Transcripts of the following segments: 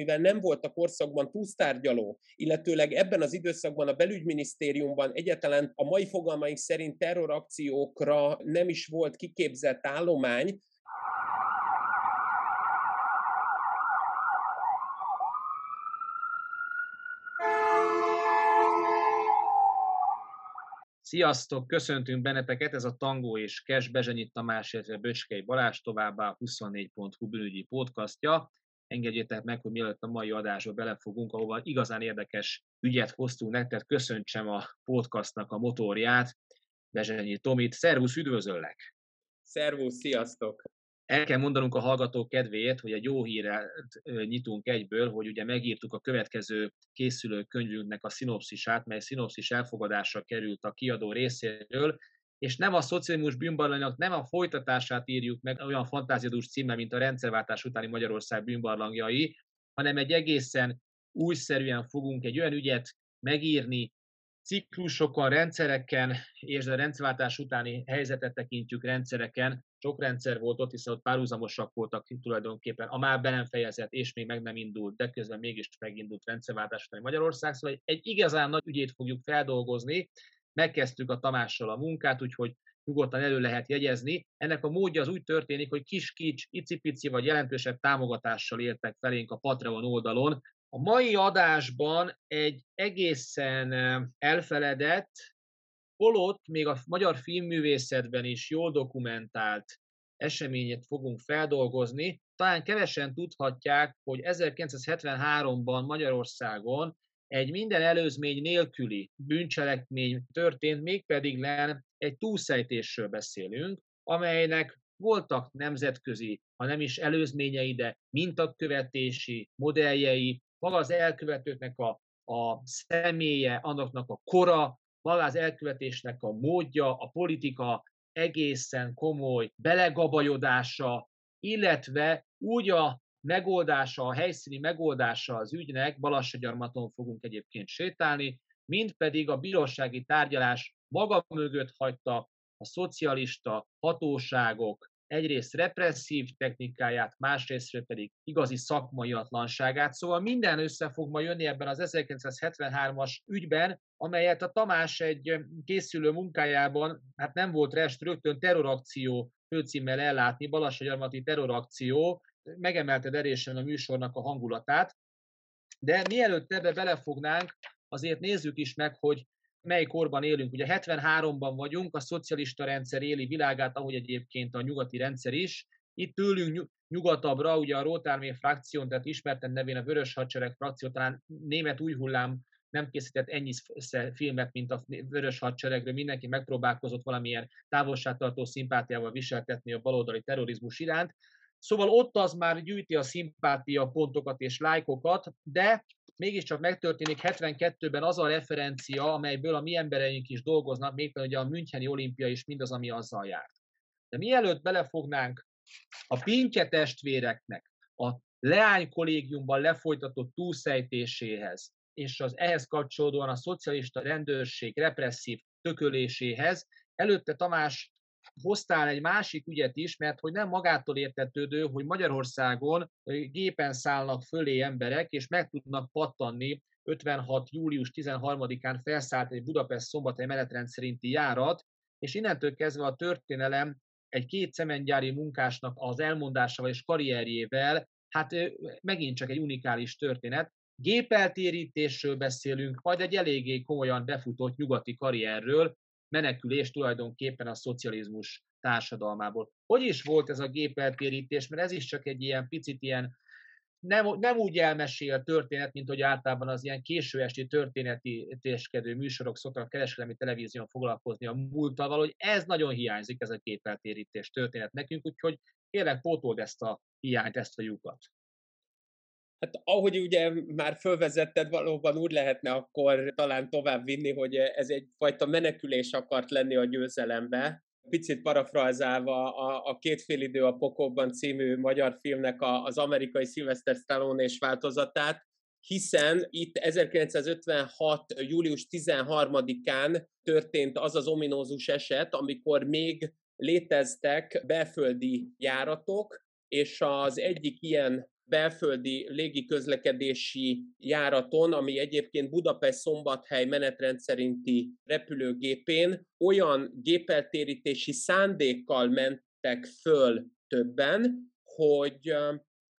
mivel nem volt a korszakban túlsztárgyaló, illetőleg ebben az időszakban a belügyminisztériumban egyáltalán a mai fogalmaink szerint terrorakciókra nem is volt kiképzett állomány. Sziasztok, köszöntünk benneteket, ez a Tangó és Kes, Bezsenyi Tamás, illetve Böcskei Balázs, továbbá 24.hu bűnügyi podcastja. Engedjétek meg, hogy mielőtt a mai adásba belefogunk, ahova igazán érdekes ügyet hoztunk nektek, köszöntsem a podcastnak a motorját, Bezsenyi Tomit. Szervusz, üdvözöllek! Szervusz, sziasztok! El kell mondanunk a hallgatók kedvéért, hogy egy jó hírrel nyitunk egyből, hogy ugye megírtuk a következő készülő könyvünknek a szinopszisát, mely szinopszis elfogadásra került a kiadó részéről, és nem a szocializmus bűnbarlangjának, nem a folytatását írjuk meg olyan fantáziadús címmel, mint a rendszerváltás utáni Magyarország bűnbarlangjai, hanem egy egészen újszerűen fogunk egy olyan ügyet megírni, ciklusokon, rendszereken, és a rendszerváltás utáni helyzetet tekintjük rendszereken. Sok rendszer volt ott, hiszen ott párhuzamosak voltak tulajdonképpen a már be nem fejezett és még meg nem indult, de közben mégis megindult rendszerváltás utáni Magyarország. Szóval egy igazán nagy ügyét fogjuk feldolgozni. Megkezdtük a Tamással a munkát, úgyhogy nyugodtan elő lehet jegyezni. Ennek a módja az úgy történik, hogy kis-kics, icipici vagy jelentősebb támogatással értek felénk a Patreon oldalon. A mai adásban egy egészen elfeledett, holott még a magyar filmművészetben is jól dokumentált eseményet fogunk feldolgozni. Talán kevesen tudhatják, hogy 1973-ban Magyarországon egy minden előzmény nélküli bűncselekmény történt, mégpedig nem egy túlszejtésről beszélünk, amelynek voltak nemzetközi, ha nem is előzményei, de mintakövetési modelljei, maga az elkövetőknek a személye, annaknak a kora, maga az elkövetésnek a módja, a politika egészen komoly belegabajodása, illetve úgy a megoldása, a helyszíni megoldása az ügynek, Balassagyarmaton fogunk egyébként sétálni, mint pedig a bírósági tárgyalás maga mögött hagyta a szocialista hatóságok egyrészt represszív technikáját, másrésztről pedig igazi szakmaiatlanságát. Szóval minden össze fog ma jönni ebben az 1973-as ügyben, amelyet a Tamás egy készülő munkájában, hát nem volt rest rögtön terrorakció főcímmel ellátni, Balassagyarmati terrorakció, megemelted erésen a műsornak a hangulatát. De mielőtt ebbe belefognánk, azért nézzük is meg, hogy mely korban élünk. Ugye 73-ban vagyunk, a szocialista rendszer éli világát, ahogy egyébként a nyugati rendszer is. Itt tőlünk nyugatabbra, ugye a Rótármé frakción, tehát ismerten nevén a Vöröshadsereg frakció, talán német új hullám nem készített ennyi filmet, mint a Vöröshadseregről. Mindenki megpróbálkozott valamilyen távolságtartó szimpátiával viseltetni a baloldali terrorizmus iránt. Szóval ott az már gyűjti a szimpátia pontokat és lájkokat, de mégiscsak megtörténik 72-ben az a referencia, amelyből a mi embereink is dolgoznak, mégpedig ugye a Müncheni olimpia is mindaz, ami azzal járt. De mielőtt belefognánk a Pintye testvéreknek a leánykollégiumban lefolytatott túlszejtéséhez, és az ehhez kapcsolódóan a szocialista rendőrség represszív tököléséhez, előtte Tamás hoztál egy másik ügyet is, mert hogy nem magától értetődő, hogy Magyarországon gépen szállnak fölé emberek, és meg tudnak pattanni 56. július 13-án felszállt egy Budapest Szombathely menetrendszerinti járat, és innentől kezdve a történelem egy két cementgyári munkásnak az elmondásával és karrierjével, hát megint csak egy unikális történet. Gépeltérítésről beszélünk, majd egy eléggé komolyan befutott nyugati karrierről, menekülés tulajdonképpen a szocializmus társadalmából. Hogy is volt ez a gépeltérítés, mert ez is csak egy ilyen picit ilyen, nem úgy elmesél történet, mint hogy általában az ilyen késő esti történetítéskedő műsorok szoktak a kereskedelmi televízión foglalkozni a múlttal, valahogy ez nagyon hiányzik, ez a gépeltérítés történet nekünk, úgyhogy kérlek pótold ezt a hiányt, ezt a lyukat. Hát ahogy ugye már fölvezetted, valóban úgy lehetne akkor talán tovább vinni, hogy ez egyfajta menekülés akart lenni a győzelembe. Picit parafrazálva a Két félidő a pokolban című magyar filmnek az amerikai Sylvester Stallone és változatát, hiszen itt 1956. július 13-án történt az az ominózus eset, amikor még léteztek belföldi járatok, és az egyik ilyen belföldi légiközlekedési járaton, ami egyébként Budapest Szombathely menetrend szerinti repülőgépén olyan gépeltérítési szándékkal mentek föl többen, hogy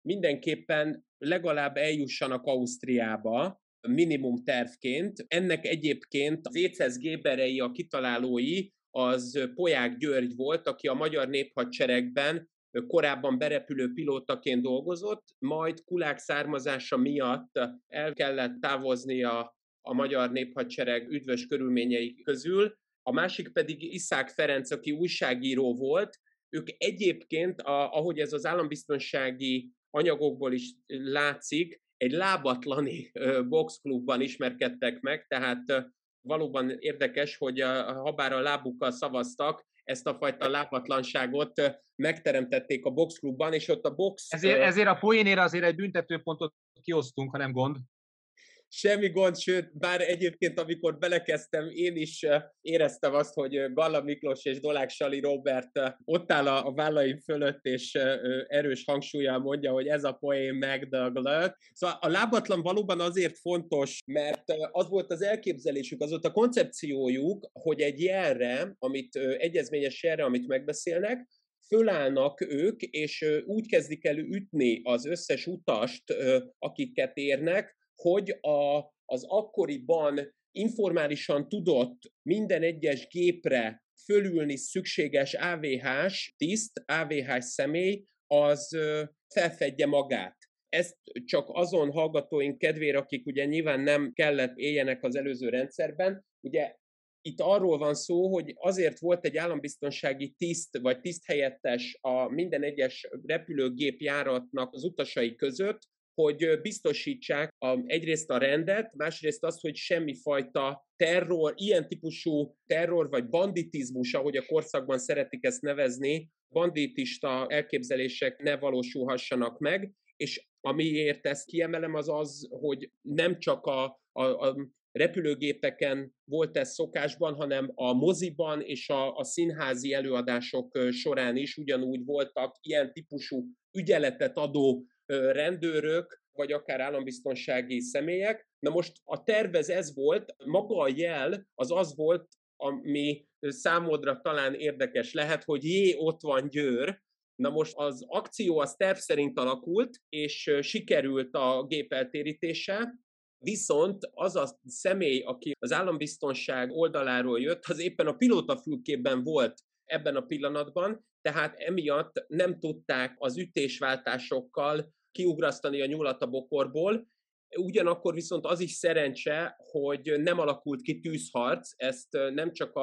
mindenképpen legalább eljussanak Ausztriába, minimum tervként. Ennek egyébként az Écesz Géberei, a kitalálói, az Polyák György volt, aki a Magyar Néphadseregben korábban berepülő pilótaként dolgozott, majd kulák származása miatt el kellett távoznia a Magyar Néphadsereg üdvös körülményei közül. A másik pedig Iszak Ferenc, aki újságíró volt. Ők egyébként, ahogy ez az állambiztonsági anyagokból is látszik, egy lábatlani boxklubban ismerkedtek meg, tehát valóban érdekes, hogy habár a lábukkal szavaztak, ezt a fajta lábatlanságot megteremtették a boxklubban, és ott a box... Ezért a poénére azért egy büntetőpontot kiosztunk, ha nem gond. Semmi gond, sőt, bár egyébként amikor belekezdtem, én is éreztem azt, hogy Galla Miklós és Dolák Sali Robert ott áll a vállaim fölött, és erős hangsúllyal mondja, hogy ez a poén megdöglött. Szóval a lábatlan valóban azért fontos, mert az volt az elképzelésük, az volt a koncepciójuk, hogy egy jelre, amit egyezményes jelre, amit megbeszélnek, fölállnak ők, és úgy kezdik el ütni az összes utast, akiket érnek, hogy az akkoriban informálisan tudott minden egyes gépre fölülni szükséges AVH-s tiszt, AVH-s személy, az felfedje magát. Ezt csak azon hallgatóink kedvére, akik ugye nyilván nem kellett éljenek az előző rendszerben. Ugye itt arról van szó, hogy azért volt egy állambiztonsági tiszt vagy tiszthelyettes a minden egyes repülőgép járatnak az utasai között, hogy biztosítsák egyrészt a rendet, másrészt azt, hogy semmifajta terror, ilyen típusú terror vagy banditizmus, ahogy a korszakban szeretik ezt nevezni, banditista elképzelések ne valósulhassanak meg, és amiért ezt kiemelem az az, hogy nem csak a repülőgépeken volt ez szokásban, hanem a moziban és a színházi előadások során is ugyanúgy voltak ilyen típusú ügyeletet adó rendőrök, vagy akár állambiztonsági személyek. Na most a tervez ez volt, maga a jel az volt, ami számodra talán érdekes lehet, hogy jé, ott van Győr. Na most az akció az terv szerint alakult, és sikerült a gép eltérítése, viszont az a személy, aki az állambiztonság oldaláról jött, az éppen a pilótafülkében volt ebben a pillanatban, tehát emiatt nem tudták az ütésváltásokkal kiugrasztani a nyúlat a bokorból. Ugyanakkor viszont az is szerencse, hogy nem alakult ki tűzharc, ezt nem csak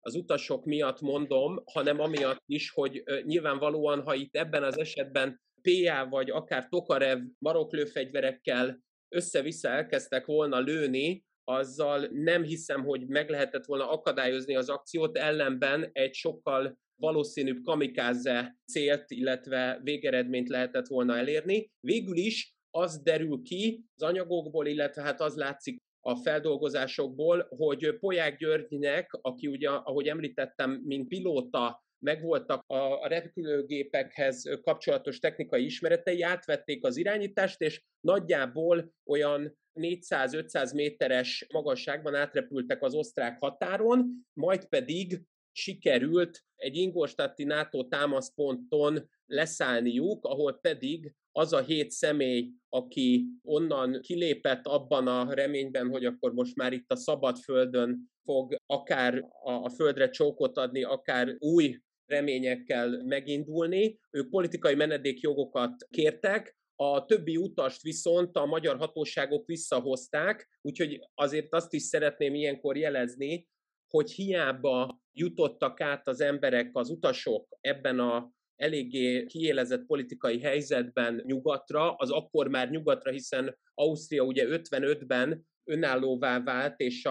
az utasok miatt mondom, hanem amiatt is, hogy nyilvánvalóan, ha itt ebben az esetben PA vagy akár Tokarev maroklőfegyverekkel össze-vissza elkezdtek volna lőni, azzal nem hiszem, hogy meg lehetett volna akadályozni az akciót, ellenben egy sokkal valószínűbb kamikáze célt, illetve végeredményt lehetett volna elérni. Végül is az derül ki az anyagokból, illetve hát az látszik a feldolgozásokból, hogy Polyák Györgynek, aki ugye, ahogy említettem, mint pilóta, megvoltak a repülőgépekhez kapcsolatos technikai ismeretei, átvették az irányítást, és nagyjából olyan 400-500 méteres magasságban átrepültek az osztrák határon, majd pedig sikerült egy ingolstadti NATO támaszponton leszállniuk, ahol pedig az a 7 személy, aki onnan kilépett abban a reményben, hogy akkor most már itt a szabad földön fog akár a földre csókot adni, akár új reményekkel megindulni. Ők politikai menedékjogokat kértek, a többi utast viszont a magyar hatóságok visszahozták, úgyhogy azért azt is szeretném ilyenkor jelezni, hogy hiába jutottak át az emberek, az utasok ebben a eléggé kiélezett politikai helyzetben nyugatra, az akkor már nyugatra, hiszen Ausztria ugye 55-ben önállóvá vált, és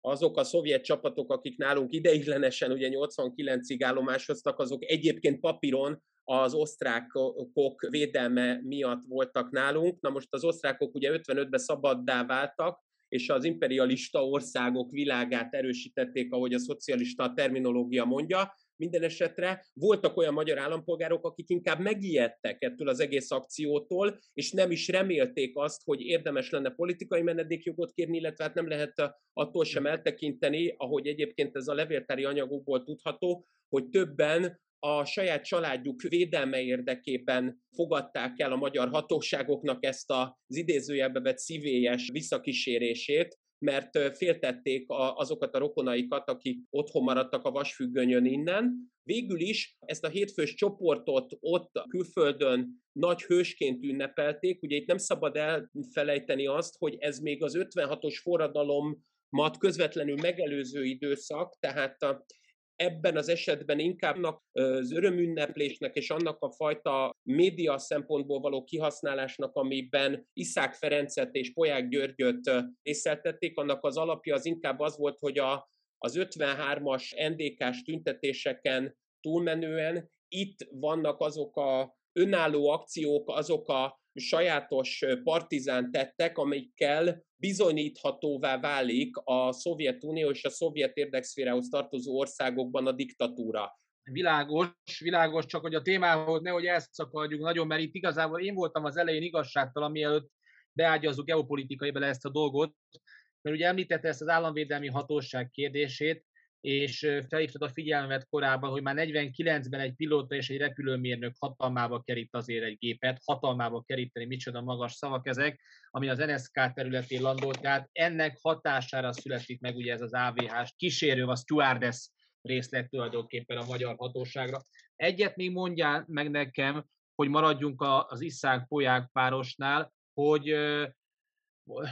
azok a szovjet csapatok, akik nálunk ideiglenesen ugye 89-ig állomásoztak, azok egyébként papíron az osztrákok védelme miatt voltak nálunk. Na most az osztrákok ugye 55-ben szabaddá váltak, és az imperialista országok világát erősítették, ahogy a szocialista terminológia mondja, Minden esetre voltak olyan magyar állampolgárok, akik inkább megijedtek ettől az egész akciótól, és nem is remélték azt, hogy érdemes lenne politikai menedékjogot kérni, illetve hát nem lehet attól sem eltekinteni, ahogy egyébként ez a levéltári anyagokból tudható, hogy többen a saját családjuk védelme érdekében fogadták el a magyar hatóságoknak ezt az idézőjelbe vett szívélyes visszakísérését, mert féltették azokat a rokonaikat, akik otthon maradtak a vasfüggönyön innen. Végül is ezt a hétfős csoportot ott külföldön nagy hősként ünnepelték. Ugye itt nem szabad elfelejteni azt, hogy ez még az 56-os forradalomat közvetlenül megelőző időszak, tehát ebben az esetben inkább az örömünneplésnek és annak a fajta média szempontból való kihasználásnak, amiben Iszák Ferencet és Polyák Györgyöt részeltették, annak az alapja az inkább az volt, hogy az 53-as NDK-s tüntetéseken túlmenően itt vannak azok a önálló akciók, azok a sajátos partizán tettek, amikkel bizonyíthatóvá válik a Szovjetunió és a szovjet érdekszférához tartozó országokban a diktatúra. Világos, csak hogy a témához nehogy elszakadjunk nagyon, mert itt igazából én voltam az elején igazságtalan, mielőtt beágyazzuk geopolitikai bele ezt a dolgot, mert ugye említette ezt az államvédelmi hatóság kérdését, és felhívtad a figyelmet korábban, hogy már 49-ben egy pilóta és egy repülőmérnök hatalmába kerít azért egy gépet, hatalmába keríteni, micsoda magas szavak ezek, ami az NSZK területén landolt, tehát ennek hatására születik meg ugye ez az AVH-s kísérő, a stewardess részlet tulajdonképpen a magyar hatóságra. Egyet még mondjál meg nekem, hogy maradjunk az Iszák-Polyák párosnál, hogy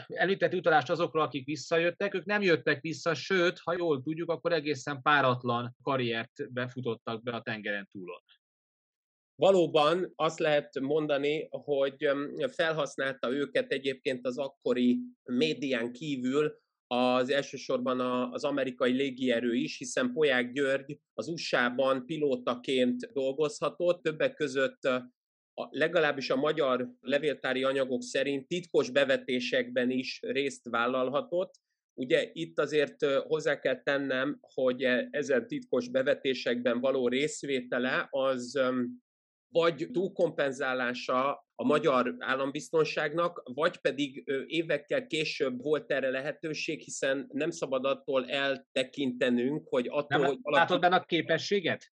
előtett utalást azokra, akik visszajöttek, ők nem jöttek vissza, sőt, ha jól tudjuk, akkor egészen páratlan karriert befutottak be a tengeren túlon. Valóban azt lehet mondani, hogy felhasználta őket egyébként az akkori médián kívül az elsősorban az amerikai légierő is, hiszen Polyák György az USA-ban pilótaként dolgozhatott, többek között legalábbis a magyar levéltári anyagok szerint titkos bevetésekben is részt vállalhatott. Ugye itt azért hozzá kell tennem, hogy ezen titkos bevetésekben való részvétele az vagy túlkompenzálása a magyar állambiztonságnak, vagy pedig évekkel később volt erre lehetőség, hiszen nem szabad attól eltekintenünk, hogy attól, hogy valaki... Látod benne a képességet?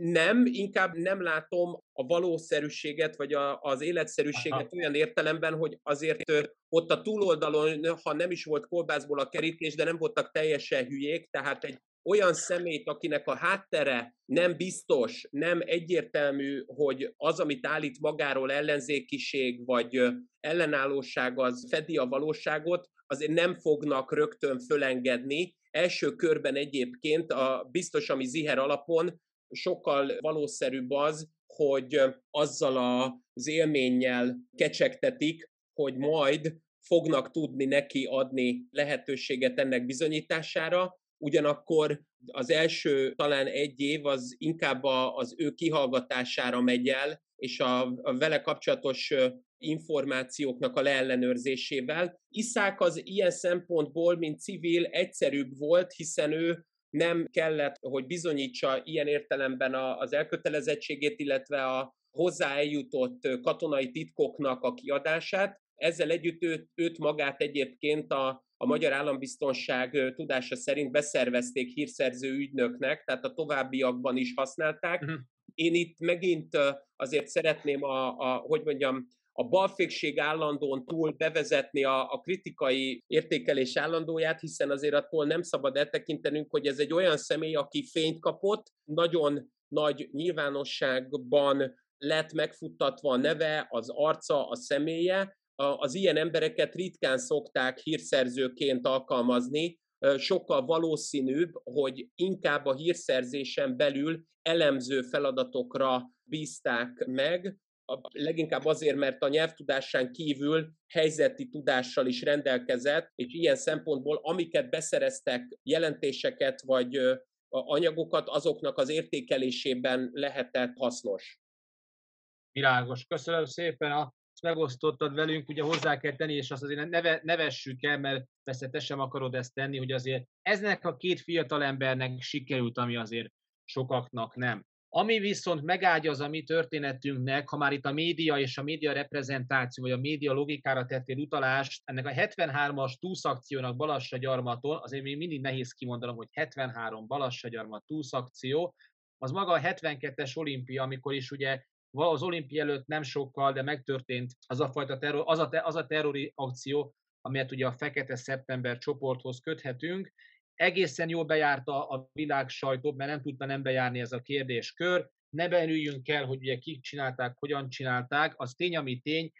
Nem, inkább nem látom a valószerűséget, vagy az életszerűséget olyan értelemben, hogy azért ott a túloldalon, ha nem is volt kolbászból a kerítés, de nem voltak teljesen hülyék, tehát egy olyan szemét, akinek a háttere nem biztos, nem egyértelmű, hogy az, amit állít magáról ellenzékiség, vagy ellenállóság, az fedi a valóságot, azért nem fognak rögtön fölengedni. Első körben egyébként a biztos, ami ziher alapon, sokkal valószerűbb az, hogy azzal az élménnyel kecsegtetik, hogy majd fognak tudni neki adni lehetőséget ennek bizonyítására. Ugyanakkor az első talán egy év az inkább az ő kihallgatására megy el, és a vele kapcsolatos információknak a leellenőrzésével. Iszák az ilyen szempontból, mint civil, egyszerűbb volt, hiszen ő nem kellett, hogy bizonyítsa ilyen értelemben az elkötelezettségét, illetve a hozzá eljutott katonai titkoknak a kiadását. Ezzel együtt őt magát egyébként a magyar állambiztonság tudása szerint beszervezték hírszerző ügynöknek, tehát a továbbiakban is használták. Én itt megint azért szeretném a balfékség állandón túl bevezetni a kritikai értékelés állandóját, hiszen azért attól nem szabad eltekintenünk, hogy ez egy olyan személy, aki fényt kapott, nagyon nagy nyilvánosságban lett megfuttatva a neve, az arca, a személye. Az ilyen embereket ritkán szokták hírszerzőként alkalmazni, sokkal valószínűbb, hogy inkább a hírszerzésen belül elemző feladatokra bízták meg, leginkább azért, mert a nyelvtudásán kívül helyzeti tudással is rendelkezett, és ilyen szempontból, amiket beszereztek, jelentéseket vagy anyagokat, azoknak az értékelésében lehetett hasznos. Világos. Köszönöm szépen, azt megosztottad velünk, ugye hozzá kell tenni, és azt azért ne vessük el, mert persze te sem akarod ezt tenni, hogy azért eznek a két fiatalembernek sikerült, ami azért sokaknak nem. Ami viszont megágyaz az a mi történetünknek, ha már itt a média és a média reprezentáció, vagy a média logikára tettél utalást, ennek a 73-as túlszakciónak Balassagyarmaton, azért még mindig nehéz kimondanom, hogy 73 Balassagyarmat túlszakció, az maga a 72-es olimpia, amikor is ugye az olimpia előtt nem sokkal, de megtörtént az a fajta terrori akció, amelyet ugye a Fekete Szeptember csoporthoz köthetünk. Egészen jól bejárta a világ sajtó, mert nem tudta nem bejárni ez a kérdéskör. Ne benüljünk el, hogy ugye kik csinálták, hogyan csinálták. Az tény, ami tény,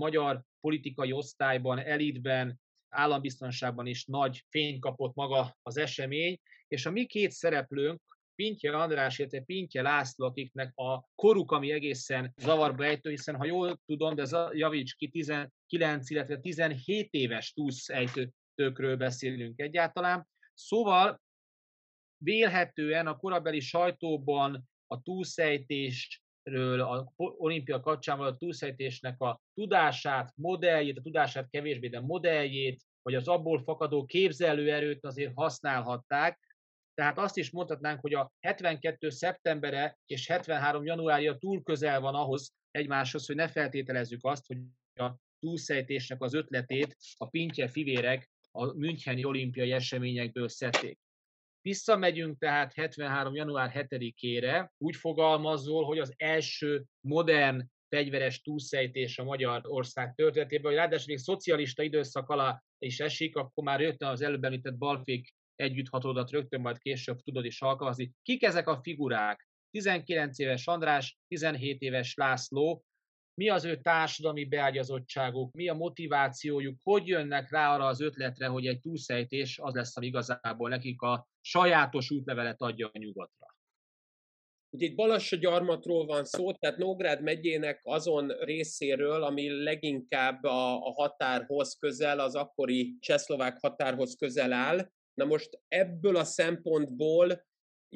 magyar politikai osztályban, elitben, állambiztonságban is nagy fény kapott maga az esemény. És a mi két szereplőnk, Pintye András, illetve Pintye László, akiknek a koruk, ami egészen zavarba ejtő, hiszen ha jól tudom, de javíts ki, 19, illetve 17 éves túlszejtőkről beszélünk egyáltalán. Szóval vélhetően a korabeli sajtóban a túlszejtésről, a olimpia kapcsán a túlszejtésnek a tudását, modelljét, a tudását kevésbé, de modelljét, vagy az abból fakadó képzelőerőt azért használhatták. Tehát azt is mondhatnánk, hogy a 72. szeptembere és 73. januárja túl közel van ahhoz egymáshoz, hogy ne feltételezzük azt, hogy a túlszejtésnek az ötletét a Pintye fivérek a müncheni olimpiai eseményekből szedték. Visszamegyünk tehát 73. január 7-ére, úgy fogalmazol, hogy az első modern fegyveres túlszejtés a Magyarország történetében, hogy ráadásul még szocialista időszak alá is esik, akkor már rögtön az előbb említett Balfék együtthatódat rögtön majd később tudod is alkalmazni. Kik ezek a figurák? 19 éves András, 17 éves László. Mi az ő társadalmi beágyazottságuk, mi a motivációjuk, hogy jönnek rá arra az ötletre, hogy egy túlszejtés az lesz, ami igazából nekik a sajátos útlevelet adja a nyugatra. Ugye itt Balassagyarmatról van szó, tehát Nógrád megyének azon részéről, ami leginkább a határhoz közel, az akkori csehszlovák határhoz közel áll. Na most ebből a szempontból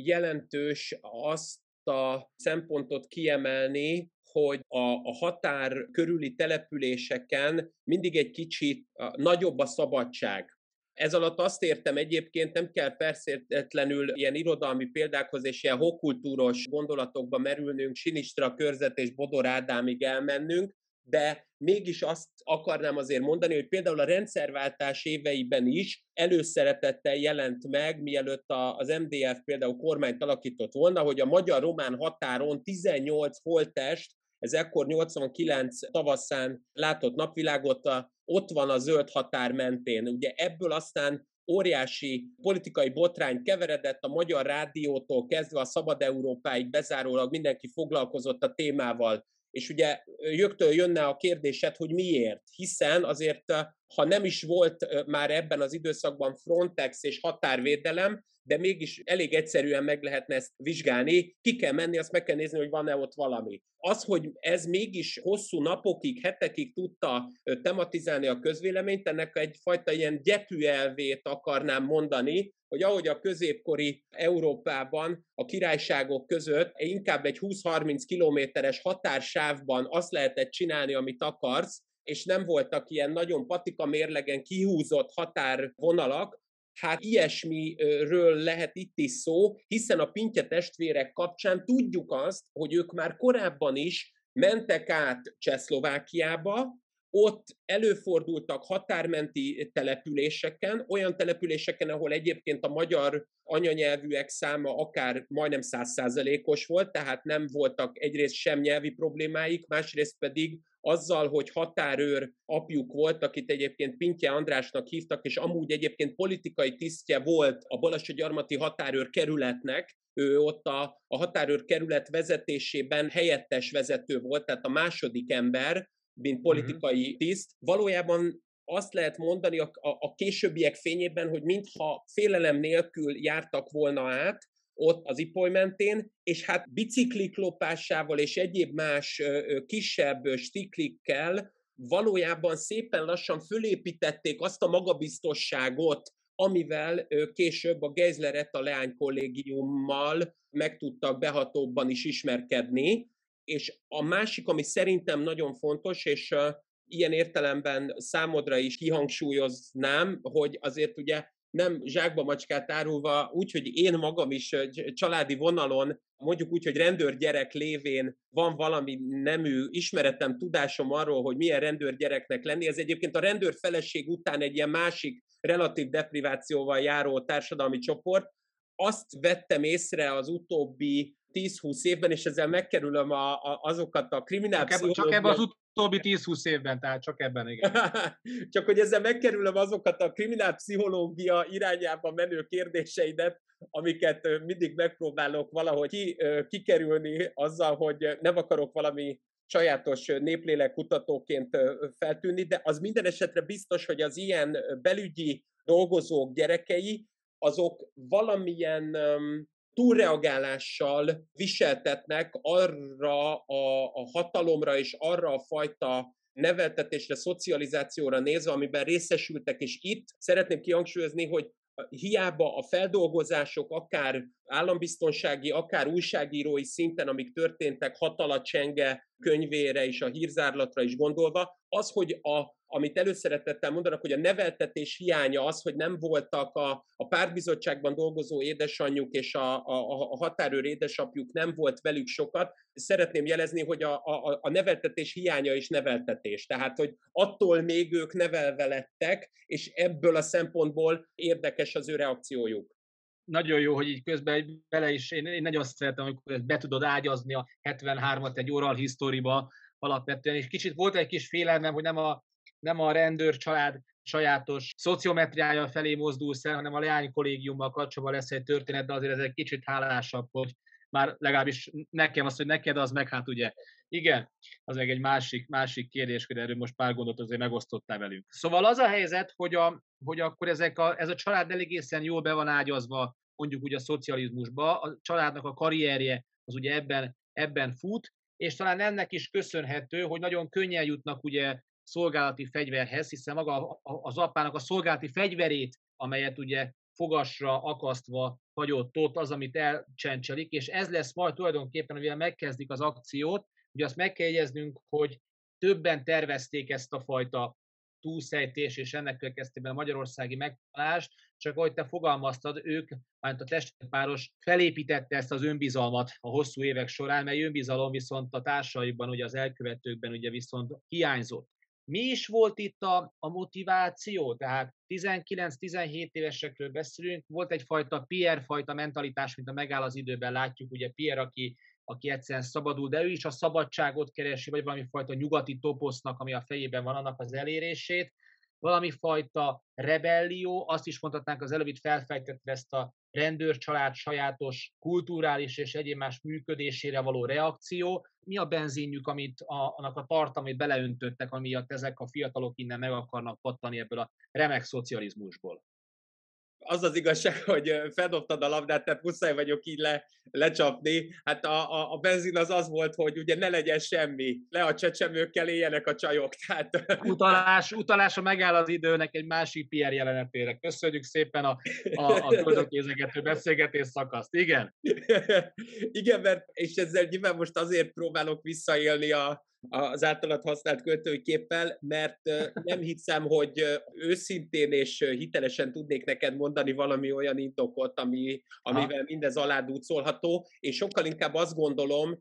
jelentős azt a szempontot kiemelni, hogy a határ körüli településeken mindig egy kicsit nagyobb a szabadság. Ez alatt azt értem egyébként, nem kell feltétlenül ilyen irodalmi példákhoz és ilyen hókultúros gondolatokba merülnünk, Sinistra körzet és Bodor Ádámig elmennünk, de mégis azt akarnám azért mondani, hogy például a rendszerváltás éveiben is előszeretettel jelent meg, mielőtt az MDF például kormányt alakított volna, hogy a magyar-román határon 18 holttest, ez ekkor 89 tavaszán látott napvilágot, ott van a zöld határ mentén. Ugye ebből aztán óriási politikai botrány keveredett, a Magyar Rádiótól kezdve a Szabad Európáig bezárólag mindenki foglalkozott a témával. És ugye jöktől jönne a kérdésed, hogy miért, hiszen azért, ha nem is volt már ebben az időszakban Frontex és határvédelem, de mégis elég egyszerűen meg lehetne ezt vizsgálni, ki kell menni, azt meg kell nézni, hogy van-e ott valami. Az, hogy ez mégis hosszú napokig, hetekig tudta tematizálni a közvéleményt, ennek egyfajta ilyen gyepűelvét akarnám mondani, hogy ahogy a középkori Európában a királyságok között inkább egy 20-30 kilométeres határsávban azt lehetett csinálni, amit akarsz, és nem voltak ilyen nagyon patika mérlegen kihúzott határvonalak, hát ilyesmiről lehet itt is szó, hiszen a Pintye testvérek kapcsán tudjuk azt, hogy ők már korábban is mentek át Csehszlovákiába, ott előfordultak határmenti településeken, olyan településeken, ahol egyébként a magyar anyanyelvűek száma akár majdnem 100%-os volt, tehát nem voltak egyrészt sem nyelvi problémáik, másrészt pedig azzal, hogy határőr apjuk volt, akit egyébként Pintye Andrásnak hívtak, és amúgy egyébként politikai tisztje volt a balassagyarmati határőr kerületnek, ő ott a határőr kerület vezetésében helyettes vezető volt, tehát a második ember, mint politikai tiszt. Valójában azt lehet mondani a későbbiek fényében, hogy mintha félelem nélkül jártak volna át ott az Ipoly mentén, és hát biciklik lopásával és egyéb más kisebb stiklikkel valójában szépen lassan fölépítették azt a magabiztosságot, amivel később a Geisler-et a leánykollégiummal meg tudtak behatóbban is ismerkedni. És a másik, ami szerintem nagyon fontos, és ilyen értelemben számodra is kihangsúlyoznám, hogy azért ugye nem zsákba macskát árulva, úgyhogy én magam is családi vonalon, mondjuk úgy, hogy rendőrgyerek lévén van valami nemű ismeretem, tudásom arról, hogy milyen rendőrgyereknek lenni. Ez egyébként a rendőrfeleség után egy ilyen másik relatív deprivációval járó társadalmi csoport. Azt vettem észre az utóbbi 10-20 évben, és ezzel megkerülöm azokat a kriminálpszichológiai... Csak ebben az utóbbi 10-20 évben, tehát csak ebben, igen. Csak hogy ezzel megkerülöm azokat a kriminálpszichológia irányába menő kérdéseidet, amiket mindig megpróbálok valahogy kikerülni azzal, hogy nem akarok valami sajátos néplélek-kutatóként feltűnni, de az minden esetre biztos, hogy az ilyen belügyi dolgozók gyerekei, azok valamilyen túlreagálással viseltetnek arra a hatalomra és arra a fajta neveltetésre, szocializációra nézve, amiben részesültek. És itt szeretném kihangsúlyozni, hogy hiába a feldolgozások akár állambiztonsági, akár újságírói szinten, amik történtek Hatala Csenge könyvére és a hírzárlatra is gondolva, az, hogy amit előszeretettel mondanak, hogy a neveltetés hiánya az, hogy nem voltak a pártbizottságban dolgozó édesanyjuk és a határőr édesapjuk, nem volt velük sokat. Szeretném jelezni, hogy a neveltetés hiánya is neveltetés. Tehát, hogy attól még ők nevelve lettek, és ebből a szempontból érdekes az ő reakciójuk. Nagyon jó, hogy így közben bele is, én nagyon szeretem, amikor ezt be tudod ágyazni a 73-at egy oral historyba alapvetően, és kicsit volt egy kis félelmem, hogy nem a rendőrcsalád sajátos szociometriája felé mozdulsz el, hanem a leánykollégiummal kapcsolatban lesz egy történet, de azért ez egy kicsit hálásabb, hogy már legalábbis nekem azt, hogy neked az meg hát ugye. Igen, az meg egy másik kérdés, hogy erről most pár gondot azért megosztottál velünk. Szóval az a helyzet, hogy akkor ez a család egészen jól be van ágyazva, mondjuk ugye a szocializmusba, a családnak a karrierje az ugye ebben fut, és talán ennek is köszönhető, hogy nagyon könnyen jutnak ugye szolgálati fegyverhez, hiszen maga az apának a szolgálati fegyverét, amelyet ugye fogasra akasztva hagyott ott, az, amit elcsencselik, és ez lesz majd tulajdonképpen, amivel megkezdik az akciót, ugye azt meg kell jegyeznünk, hogy többen tervezték ezt a fajta túlszejtés, és ennek következtében a magyarországi megtalálást, csak ahogy te fogalmaztad, ők, majd a testvérpáros felépítette ezt az önbizalmat a hosszú évek során, mert önbizalom viszont a társaiban, ugye az elkövetőkben ugye viszont hiányzott. Mi is volt itt a motiváció? Tehát 19-17 évesekről beszélünk, volt egyfajta Pierre-fajta mentalitás, mint a Megáll az időben látjuk, ugye Pierre, aki egyszerűen szabadul, de ő is a szabadságot keresi, vagy valami fajta nyugati toposznak, ami a fejében van, annak az elérését, valami fajta rebellió, azt is mondhatnánk az előbb itt felfejtetve ezt a rendőrcsalád sajátos kulturális és egyéb más működésére való reakció. Mi a benzinjük, annak a tartalmait beleöntöttek, amiatt ezek a fiatalok innen meg akarnak pattani ebből a remek szocializmusból? Az az igazság, hogy feldobtad a labdát, tehát muszáj vagyok így lecsapni. Hát a benzin az volt, hogy ugye ne legyen semmi, le a csecsemőkkel, éljenek a csajok. Tehát... Utalás a Megáll az időnek egy másik PR jelenetére. Köszönjük szépen a köldökézegető beszélgetés szakaszt. Igen? Igen, mert és ezzel nyilván most azért próbálok visszaélni az általad használt költőképpel, mert nem hiszem, hogy őszintén és hitelesen tudnék neked mondani valami olyan indokot, amivel mindez aládúcolható, és sokkal inkább azt gondolom,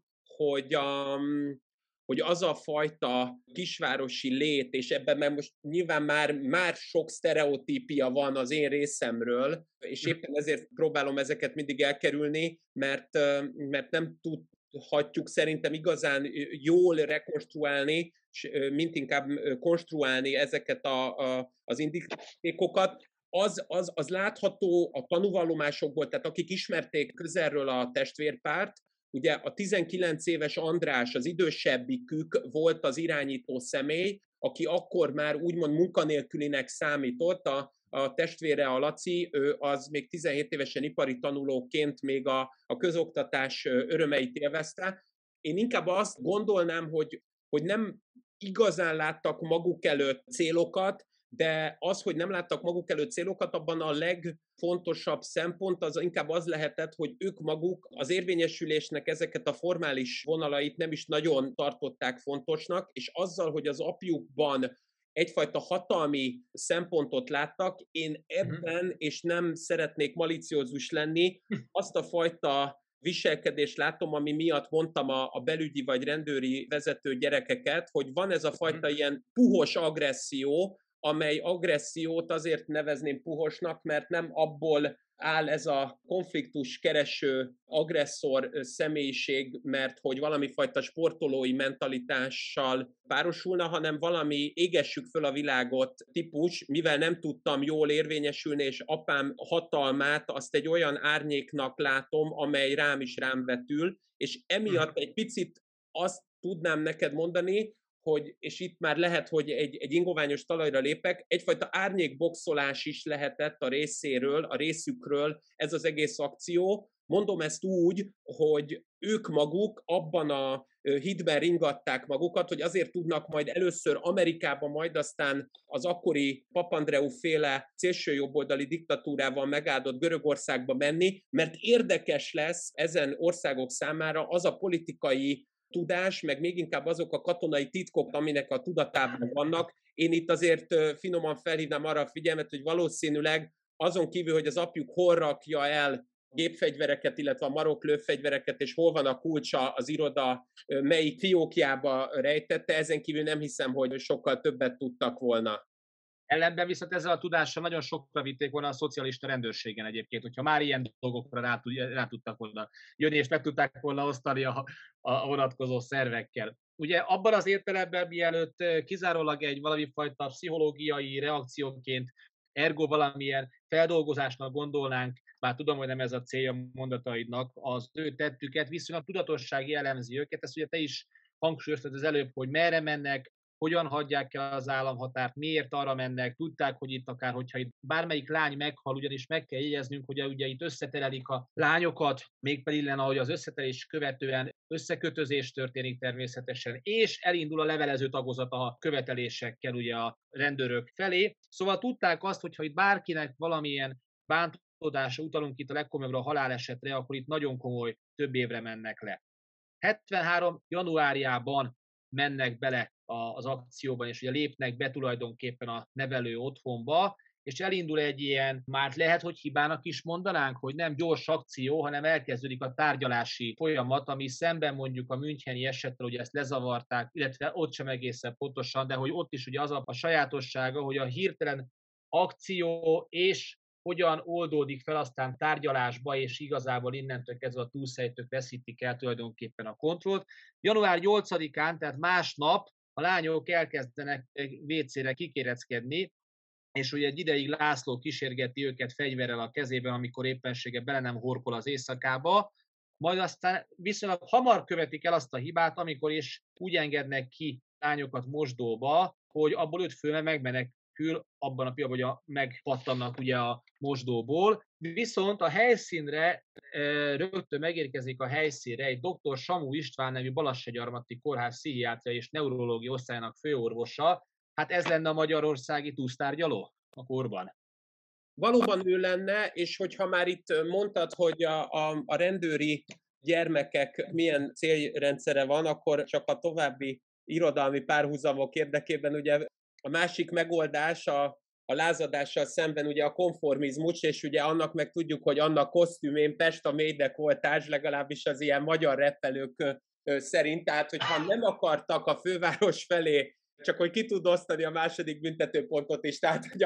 hogy az a fajta kisvárosi lét, és ebben már most nyilván már sok sztereotípia van az én részemről, és éppen ezért próbálom ezeket mindig elkerülni, mert nem tudhatjuk szerintem igazán jól rekonstruálni, és mint inkább konstruálni ezeket az indítékokat. Az látható a tanúvallomásokból, tehát akik ismerték közelről a testvérpárt, ugye a 19 éves András, az idősebbikük volt az irányító személy, aki akkor már úgymond munkanélkülinek számított, a testvére, a Laci, ő az még 17 évesen ipari tanulóként még a közoktatás örömeit élvezte. Én inkább azt gondolnám, hogy nem igazán láttak maguk előtt célokat, de az, hogy nem láttak maguk előtt célokat, abban a legfontosabb szempont az inkább az lehetett, hogy ők maguk az érvényesülésnek ezeket a formális vonalait nem is nagyon tartották fontosnak, és azzal, hogy az apjukban egyfajta hatalmi szempontot láttak. Én ebben, és nem szeretnék maliciózus lenni, azt a fajta viselkedést látom, ami miatt mondtam a belügyi vagy rendőri vezető gyerekeket, hogy van ez a fajta ilyen puhos agresszió, amely agressziót azért nevezném puhosnak, mert nem abból áll ez a konfliktus kereső agresszor személyiség, mert hogy valami fajta sportolói mentalitással párosulna, hanem valami égessük föl a világot típus, mivel nem tudtam jól érvényesülni, és apám hatalmát azt egy olyan árnyéknak látom, amely rám is rám vetül, és emiatt egy picit azt tudnám neked mondani, hogy, és itt már lehet, hogy egy ingoványos talajra lépek, egyfajta árnyékboxolás is lehetett a részéről, a részükről ez az egész akció. Mondom ezt úgy, hogy ők maguk abban a hitben ringatták magukat, hogy azért tudnak majd először Amerikában, majd aztán az akkori Papandreou féle szélsőjobboldali diktatúrával megáldott Görögországba menni, mert érdekes lesz ezen országok számára az a politikai tudás, meg még inkább azok a katonai titkok, aminek a tudatában vannak. Én itt azért finoman felhívnám arra a figyelmet, hogy valószínűleg azon kívül, hogy az apjuk hol rakja el gépfegyvereket, illetve a maroklőfegyvereket, és hol van a kulcsa az iroda melyik fiókjába rejtette, ezen kívül nem hiszem, hogy sokkal többet tudtak volna. Ellenben viszont ezzel a tudással nagyon sokra vitték volna a szocialista rendőrségen egyébként, hogyha már ilyen dolgokra rá tudtak volna jönni, és meg tudták volna osztani a vonatkozó szervekkel. Ugye abban az értelemben, mielőtt kizárólag egy valami fajta pszichológiai reakcióként, ergo valamilyen feldolgozásnak gondolnánk, bár tudom, hogy nem ez a célja mondataidnak, az ő tettüket, viszont a tudatosság jellemzi őket, ezt ugye te is hangsúlyoztad az előbb, hogy merre mennek, hogyan hagyják el az államhatárt, miért arra mennek, tudták, hogy itt akár, hogyha itt bármelyik lány meghal, ugyanis meg kell jegyeznünk, hogy ugye itt összetelelik a lányokat, mégpedig lenne, ahogy az összetelés követően összekötözés történik természetesen, és elindul a levelező tagozat a követelésekkel ugye a rendőrök felé. Szóval tudták azt, hogyha itt bárkinek valamilyen bántódása, utalunk itt a legkomolyabbra halálesetre, akkor itt nagyon komoly, több évre mennek le. 73. januárjában mennek bele az akcióban, és ugye lépnek be tulajdonképpen a nevelő otthonba, és elindul egy ilyen, már lehet, hogy hibának is mondanánk, hogy nem gyors akció, hanem elkezdődik a tárgyalási folyamat, ami szemben mondjuk a müncheni esetről, ugye ezt lezavarták, illetve ott sem egészen pontosan, de hogy ott is ugye az a sajátossága, hogy a hirtelen akció és hogyan oldódik fel aztán tárgyalásba, és igazából innentől kezdve a túlszejtők veszítik el tulajdonképpen a kontrollt. Január 8-án, tehát másnap a lányok elkezdenek vécére kikéreckedni, és ugye egy ideig László kísérgeti őket fegyverrel a kezében, amikor éppensége bele nem horkol az éjszakába, majd aztán viszonylag hamar követik el azt a hibát, amikor is úgy engednek ki lányokat mosdóba, hogy abból 5 főme megmenekül abban a pillanatban, hogy megpattannak ugye a mosdóból. Viszont a helyszínre, rögtön megérkezik a helyszínre egy dr. Samu István nevű Balassagyarmati kórház pszichiátria és neurológia osztályának főorvosa. Hát ez lenne a magyarországi túsztárgyaló a korban. Valóban ő lenne, és hogyha már itt mondtad, hogy a rendőri gyermekek milyen célrendszere van, akkor csak a további irodalmi párhuzamok érdekében ugye a másik megoldás a lázadással szemben ugye a konformizmus, és ugye annak meg tudjuk, hogy annak kosztümén Pesta mélynek voltás, legalábbis az ilyen magyar reppelők szerint. Tehát, hogyha nem akartak a főváros felé, csak hogy ki tud osztani a második büntetőpontot is. Tehát, hogy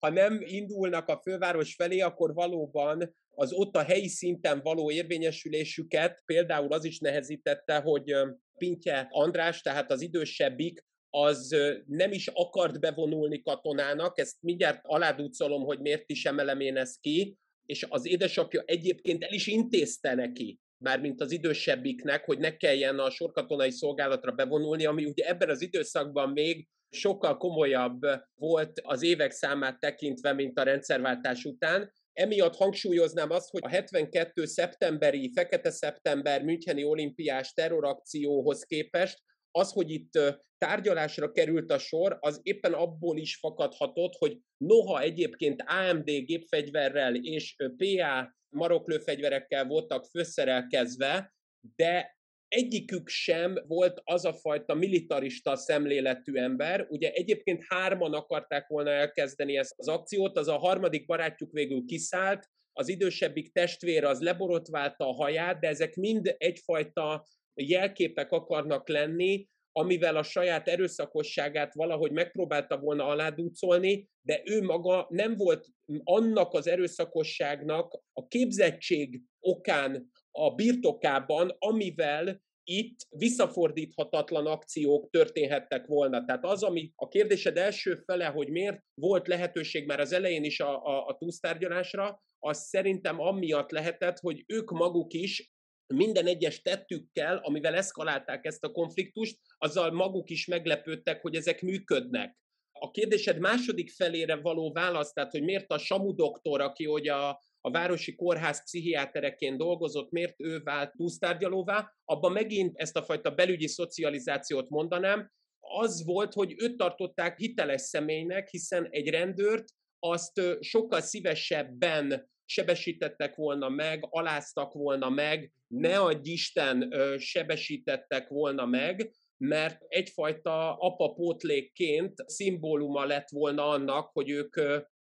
ha nem indulnak a főváros felé, akkor valóban az ott a helyi szinten való érvényesülésüket, például az is nehezítette, hogy Pintye András, tehát az idősebbik, az nem is akart bevonulni katonának, ezt mindjárt aládúcolom, hogy miért is emelem én ezt ki, és az édesapja egyébként el is intézte neki, mármint az idősebbiknek, hogy ne kelljen a sorkatonai szolgálatra bevonulni, ami ugye ebben az időszakban még sokkal komolyabb volt az évek számát tekintve, mint a rendszerváltás után. Emiatt hangsúlyoznám azt, hogy a 72. szeptemberi, Fekete Szeptember müncheni olimpiás terrorakcióhoz képest az, hogy itt tárgyalásra került a sor, az éppen abból is fakadhatott, hogy noha egyébként AMD gépfegyverrel és PA maroklőfegyverekkel voltak főszerelkezve, de Egyikük sem volt az a fajta militarista szemléletű ember. Ugye egyébként hárman akarták volna elkezdeni ezt az akciót, az a harmadik barátjuk végül kiszállt, az idősebbik testvére az leborotválta a haját, de ezek mind egyfajta jelképek akarnak lenni, amivel a saját erőszakosságát valahogy megpróbálta volna aládúcolni, de ő maga nem volt annak az erőszakosságnak a képzettség okán a birtokában, amivel itt visszafordíthatatlan akciók történhettek volna. Tehát az, ami a kérdésed első fele, hogy miért volt lehetőség már az elején is a TUSZ tárgyalásra, az szerintem amiatt lehetett, hogy ők maguk is minden egyes tettükkel, amivel eszkalálták ezt a konfliktust, azzal maguk is meglepődtek, hogy ezek működnek. A kérdésed második felére való válasz, tehát hogy miért a Samu doktor, aki ugye a városi kórház pszichiátereként dolgozott, miért ő vált TUSZ tárgyalóvá, abban megint ezt a fajta belügyi szocializációt mondanám, az volt, hogy őt tartották hiteles személynek, hiszen egy rendőrt azt sokkal szívesebben sebesítettek volna meg, aláztak volna meg, ne adj Isten, sebesítettek volna meg, mert egyfajta apapótlékként szimbóluma lett volna annak, hogy ők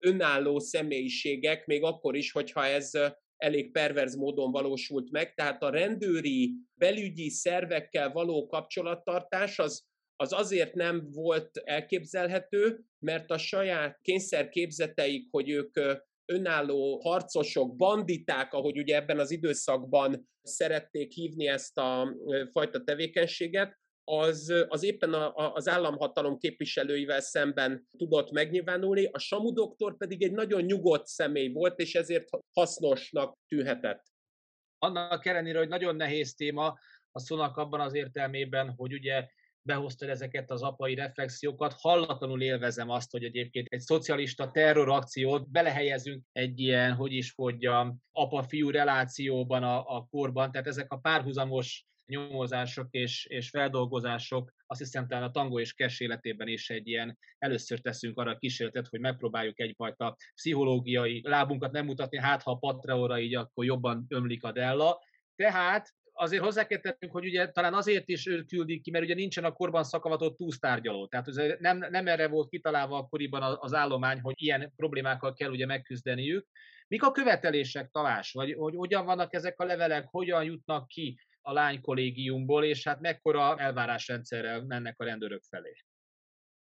önálló személyiségek, még akkor is, hogyha ez elég perverz módon valósult meg. Tehát a rendőri, belügyi szervekkel való kapcsolattartás az azért nem volt elképzelhető, mert a saját kényszerképzeteik, hogy ők önálló harcosok, banditák, ahogy ugye ebben az időszakban szerették hívni ezt a fajta tevékenységet, az éppen az államhatalom képviselőivel szemben tudott megnyilvánulni, a Samu doktor pedig egy nagyon nyugodt személy volt, és ezért hasznosnak tűnhetett. Annak ellenére, hogy nagyon nehéz téma a szónak abban az értelmében, hogy ugye behoztad ezeket az apai reflexiókat, hallatlanul élvezem azt, hogy egyébként egy szocialista terrorakciót belehelyezünk egy ilyen, hogy is mondjam, apa-fiú relációban a korban, tehát ezek a párhuzamos nyomozások és feldolgozások, azt hiszem talán a Tangó és Kes életében is egy ilyen, először teszünk arra a kísérletet, hogy megpróbáljuk egyfajta pszichológiai lábunkat nem mutatni, hát ha a Patreóra így, akkor jobban ömlik a della. Tehát azért hozzá kell tennünk, hogy ugye talán azért is őt küldik ki, mert ugye nincsen a korban szakavatott TUSZ tárgyaló. Tehát nem erre volt kitalálva akkoriban az állomány, hogy ilyen problémákkal kell ugye megküzdeniük. Mik a követelések, Tamás? Vagy hogy hogyan vannak ezek a levelek, hogyan jutnak ki a lány kollégiumból, és hát mekkora elvárásrendszerrel mennek a rendőrök felé?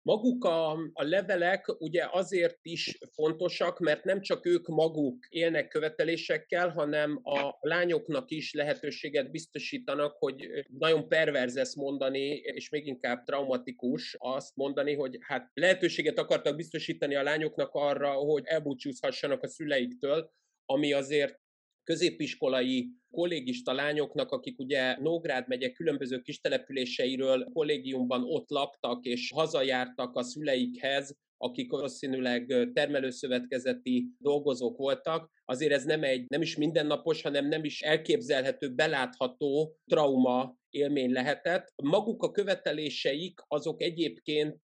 Maguk a levelek ugye azért is fontosak, mert nem csak ők maguk élnek követelésekkel, hanem a lányoknak is lehetőséget biztosítanak, hogy nagyon perverz ezt mondani, és még inkább traumatikus azt mondani, hogy hát lehetőséget akartak biztosítani a lányoknak arra, hogy elbúcsúzhassanak a szüleiktől, ami azért középiskolai kollégista lányoknak, akik ugye Nógrád megye különböző kistelepüléseiről kollégiumban ott laktak és hazajártak a szüleikhez, akik valószínűleg termelőszövetkezeti dolgozók voltak, azért ez nem is mindennapos, hanem nem is elképzelhető, belátható trauma élmény lehetett. Maguk a követeléseik azok egyébként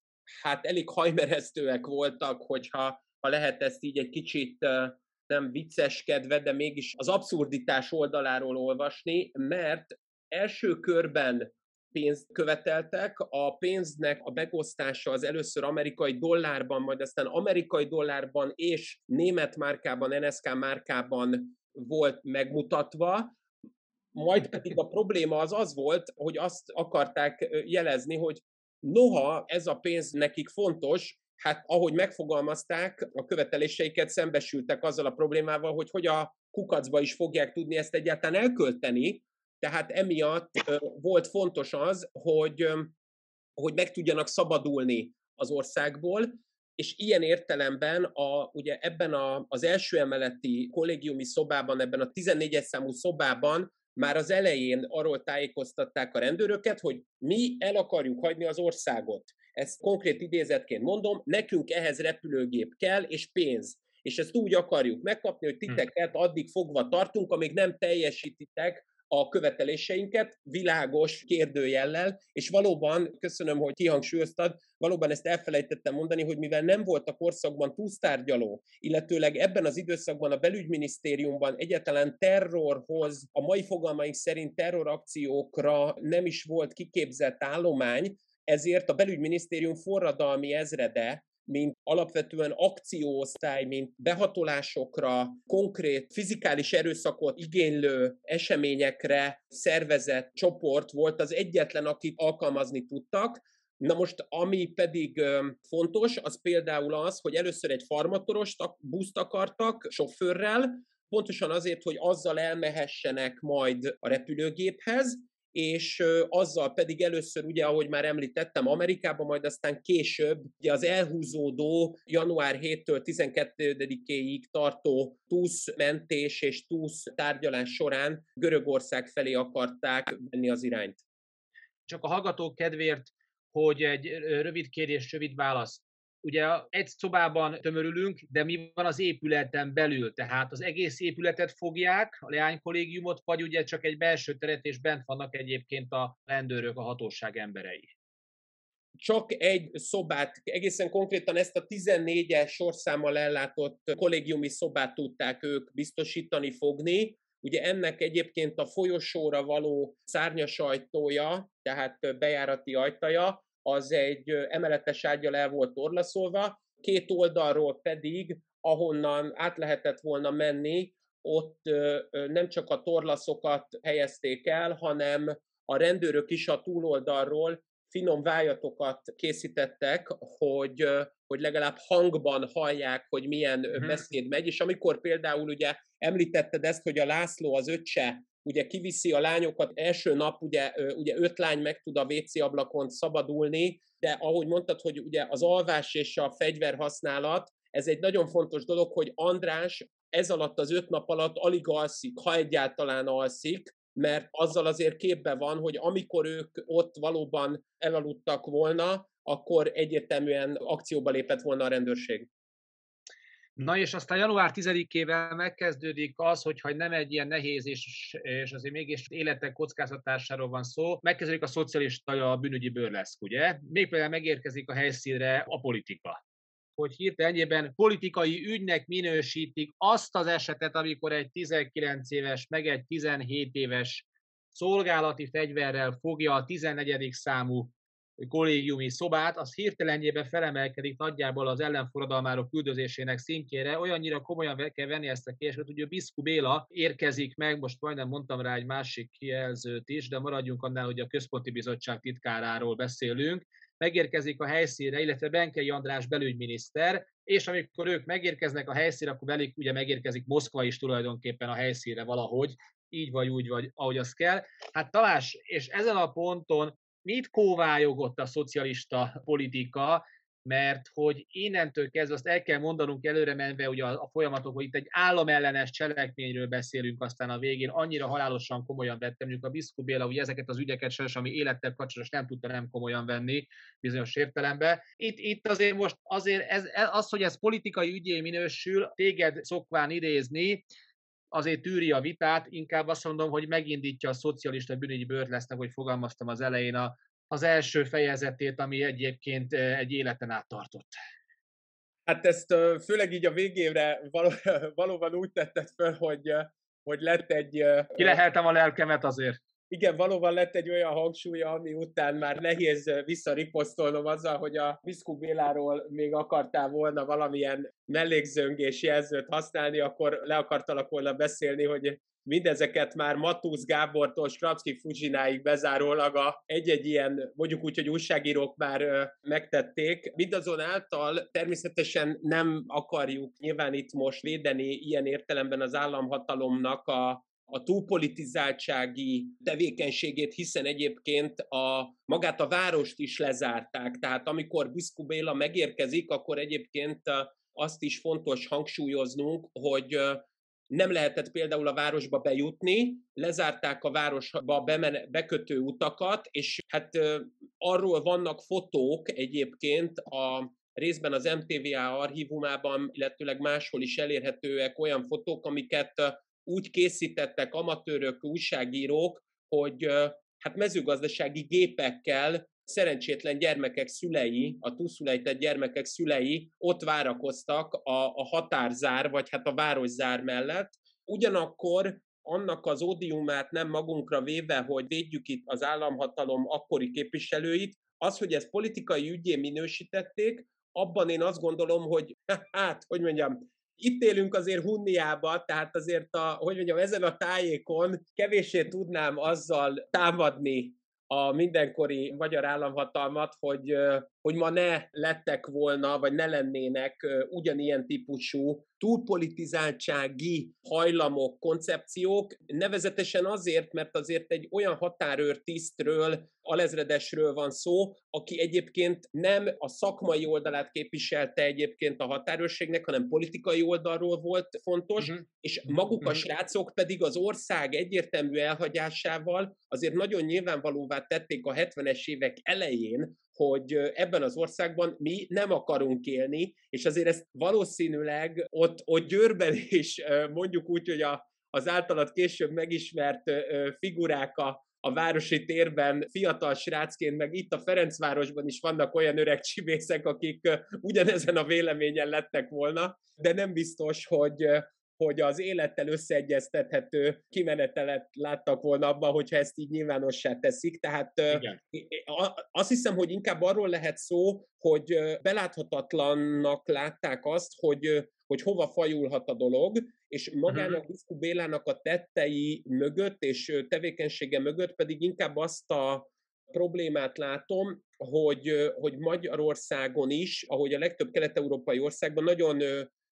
hát elég hajmeresztőek voltak, hogyha lehet ezt így egy kicsit nem vicceskedve, de mégis az abszurditás oldaláról olvasni, mert első körben pénzt követeltek, a pénznek a megosztása az először amerikai dollárban, majd aztán amerikai dollárban és német márkában, NSK márkában volt megmutatva, majd pedig a probléma az volt, hogy azt akarták jelezni, hogy noha ez a pénz nekik fontos, hát ahogy megfogalmazták, a követeléseiket szembesültek azzal a problémával, hogy a kukacba is fogják tudni ezt egyáltalán elkölteni, tehát emiatt volt fontos az, hogy meg tudjanak szabadulni az országból, és ilyen értelemben ugye ebben az első emeleti kollégiumi szobában, ebben a 14-es számú szobában már az elején arról tájékoztatták a rendőröket, hogy mi el akarjuk hagyni az országot. Ezt konkrét idézetként mondom, nekünk ehhez repülőgép kell és pénz. És ezt úgy akarjuk megkapni, hogy titeket addig fogva tartunk, amíg nem teljesítitek a követeléseinket világos kérdőjellel, és valóban, köszönöm, hogy kihangsúlyoztad, valóban ezt elfelejtettem mondani, hogy mivel nem volt a korszakban túsztárgyaló, illetőleg ebben az időszakban a belügyminisztériumban egyáltalán terrorhoz, a mai fogalmaink szerint terrorakciókra nem is volt kiképzett állomány, ezért a belügyminisztérium forradalmi ezrede, mint alapvetően akcióosztály, mint behatolásokra, konkrét fizikális erőszakot igénylő eseményekre szervezett csoport volt az egyetlen, akit alkalmazni tudtak. Na most, ami pedig fontos, az például az, hogy először egy farmatoros buszt akartak sofőrrel, pontosan azért, hogy azzal elmehessenek majd a repülőgéphez, és azzal pedig először, ugye, ahogy már említettem, Amerikában, majd aztán később ugye az elhúzódó január 7-től 12-ig tartó túszmentés és túsztárgyalás során Görögország felé akarták venni az irányt. Csak a hallgatók kedvéért, hogy egy rövid kérdés, rövid válasz. Ugye egy szobában tömörülünk, de mi van az épületen belül? Tehát az egész épületet fogják, a leánykollégiumot, vagy ugye csak egy belső teret, és bent vannak egyébként a rendőrök, a hatóság emberei? Csak egy szobát, egészen konkrétan ezt a 14-es sorszámmal ellátott kollégiumi szobát tudták ők biztosítani fogni. Ugye ennek egyébként a folyosóra való szárnyas ajtója, tehát bejárati ajtaja, az egy emeletes ággyal el volt torlaszolva, két oldalról pedig, ahonnan át lehetett volna menni, ott nem csak a torlaszokat helyezték el, hanem a rendőrök is a túloldalról finom vájatokat készítettek, hogy legalább hangban hallják, hogy milyen beszéd megy, és amikor például ugye említetted ezt, hogy a László, az öccse, ugye kiviszi a lányokat, első nap ugye 5 lány meg tud a WC ablakon szabadulni, de ahogy mondtad, hogy ugye az alvás és a fegyverhasználat, ez egy nagyon fontos dolog, hogy András ez alatt az 5 nap alatt alig alszik, ha egyáltalán alszik, mert azzal azért képbe van, hogy amikor ők ott valóban elaludtak volna, akkor egyértelműen akcióba lépett volna a rendőrség. Na és aztán január 10-ével megkezdődik az, hogyha nem egy ilyen nehéz és azért mégis életek kockáztatásáról van szó, megkezdődik a szocialista, a bűnügyi burleszk, ugye? Még például megérkezik a helyszínre a politika. Hogy hirtelenjében politikai ügynek minősítik azt az esetet, amikor egy 19 éves, meg egy 17 éves szolgálati fegyverrel fogja a 14. számú kollégiumi szobát, az hirtelenjében felemelkedik nagyjából az ellenforradalmárok üldözésének szintjére, olyannyira komolyan kell venni ezt a kérdést, hogy Biszku Béla érkezik meg, most majdnem mondtam rá egy másik kijelzőt is, de maradjunk annál, hogy a Központi Bizottság titkáráról beszélünk, megérkezik a helyszínre, illetve Benkei András belügyminiszter, és amikor ők megérkeznek a helyszínre, akkor velük ugye megérkezik Moszkva is tulajdonképpen a helyszínre valahogy, így vagy úgy, vagy ahogy az kell. Hát Tamás, és ezen a ponton mit kóvályogott a szocialista politika, mert hogy innentől kezdve azt el kell mondanunk előre menve ugye a folyamatok, hogy itt egy államellenes cselekményről beszélünk, aztán a végén annyira halálosan komolyan vettem, mondjuk a Biszku Béla, hogy ezeket az ügyeket sajnos, ami élettel kapcsolatos, nem tudta nem komolyan venni bizonyos értelemben. Itt azért most azért az, hogy ez politikai ügyé minősül, téged szokván idézni, azért tűri a vitát, inkább azt mondom, hogy megindítja a szocialista bűnügyi bőrlesznek, hogy fogalmaztam az elején az első fejezetét, ami egyébként egy életen át tartott. Hát ezt főleg így a végére valóban úgy tetted föl, hogy lett egy... Kileheltem a lelkemet azért. Igen, valóban lett egy olyan hangsúlya, ami után már nehéz visszariposztolnom azzal, hogy a Biszku Béláról még akartál volna valamilyen mellékzöngés jelzőt használni, akkor le akartalak volna beszélni, hogy mindezeket már Matusz Gábortól Skrapszky Fuzsináig bezárólag egy-egy ilyen, mondjuk úgy, hogy újságírók már megtették. Mindazonáltal természetesen nem akarjuk nyilván itt most védeni ilyen értelemben az államhatalomnak a túlpolitizáltsági tevékenységét, hiszen egyébként magát a várost is lezárták. Tehát amikor Biszku Béla megérkezik, akkor egyébként azt is fontos hangsúlyoznunk, hogy nem lehetett például a városba bejutni, lezárták a városba bekötő utakat, és hát arról vannak fotók egyébként a részben az MTVA archívumában, illetőleg máshol is elérhetőek olyan fotók, amiket úgy készítettek amatőrök, újságírók, hogy hát mezőgazdasági gépekkel szerencsétlen gyermekek szülei, a túlszülejtett gyermekek szülei ott várakoztak a határzár, vagy hát a városzár mellett. Ugyanakkor annak az ódiumát nem magunkra véve, hogy védjük itt az államhatalom akkori képviselőit, az, hogy ezt politikai ügyé minősítették, abban én azt gondolom, hogy itt élünk azért Hunniába, tehát azért ezen a tájékon kevéssé tudnám azzal támadni a mindenkori magyar államhatalmat, hogy ma ne lettek volna, vagy ne lennének ugyanilyen típusú túlpolitizáltsági hajlamok, koncepciók, nevezetesen azért, mert azért egy olyan határőrtisztről, alezredesről van szó, aki egyébként nem a szakmai oldalát képviselte egyébként a határőrségnek, hanem politikai oldalról volt fontos, és maguk a srácok pedig az ország egyértelmű elhagyásával azért nagyon nyilvánvalóvá tették a 70-es évek elején, hogy ebben az országban mi nem akarunk élni, és azért ezt valószínűleg ott Győrben is, mondjuk úgy, hogy az általad később megismert figurák a városi térben fiatal srácként, meg itt a Ferencvárosban is vannak olyan öreg csibészek, akik ugyanezen a véleményen lettek volna, de nem biztos, hogy az élettel összeegyeztethető kimenetelet láttak volna abban, hogyha ezt így nyilvánossá teszik. Tehát azt hiszem, hogy inkább arról lehet szó, hogy beláthatatlannak látták azt, hogy hova fajulhat a dolog, és magának Biszku Bélának a tettei mögött és tevékenysége mögött pedig inkább azt a problémát látom, hogy Magyarországon is, ahogy a legtöbb kelet-európai országban nagyon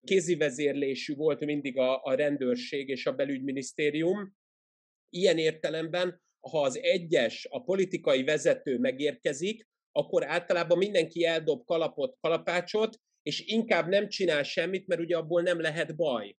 kézivezérlésű volt mindig a rendőrség és a belügyminisztérium. Ilyen értelemben, ha az egyes, a politikai vezető megérkezik, akkor általában mindenki eldob kalapot, kalapácsot, és inkább nem csinál semmit, mert ugye abból nem lehet baj.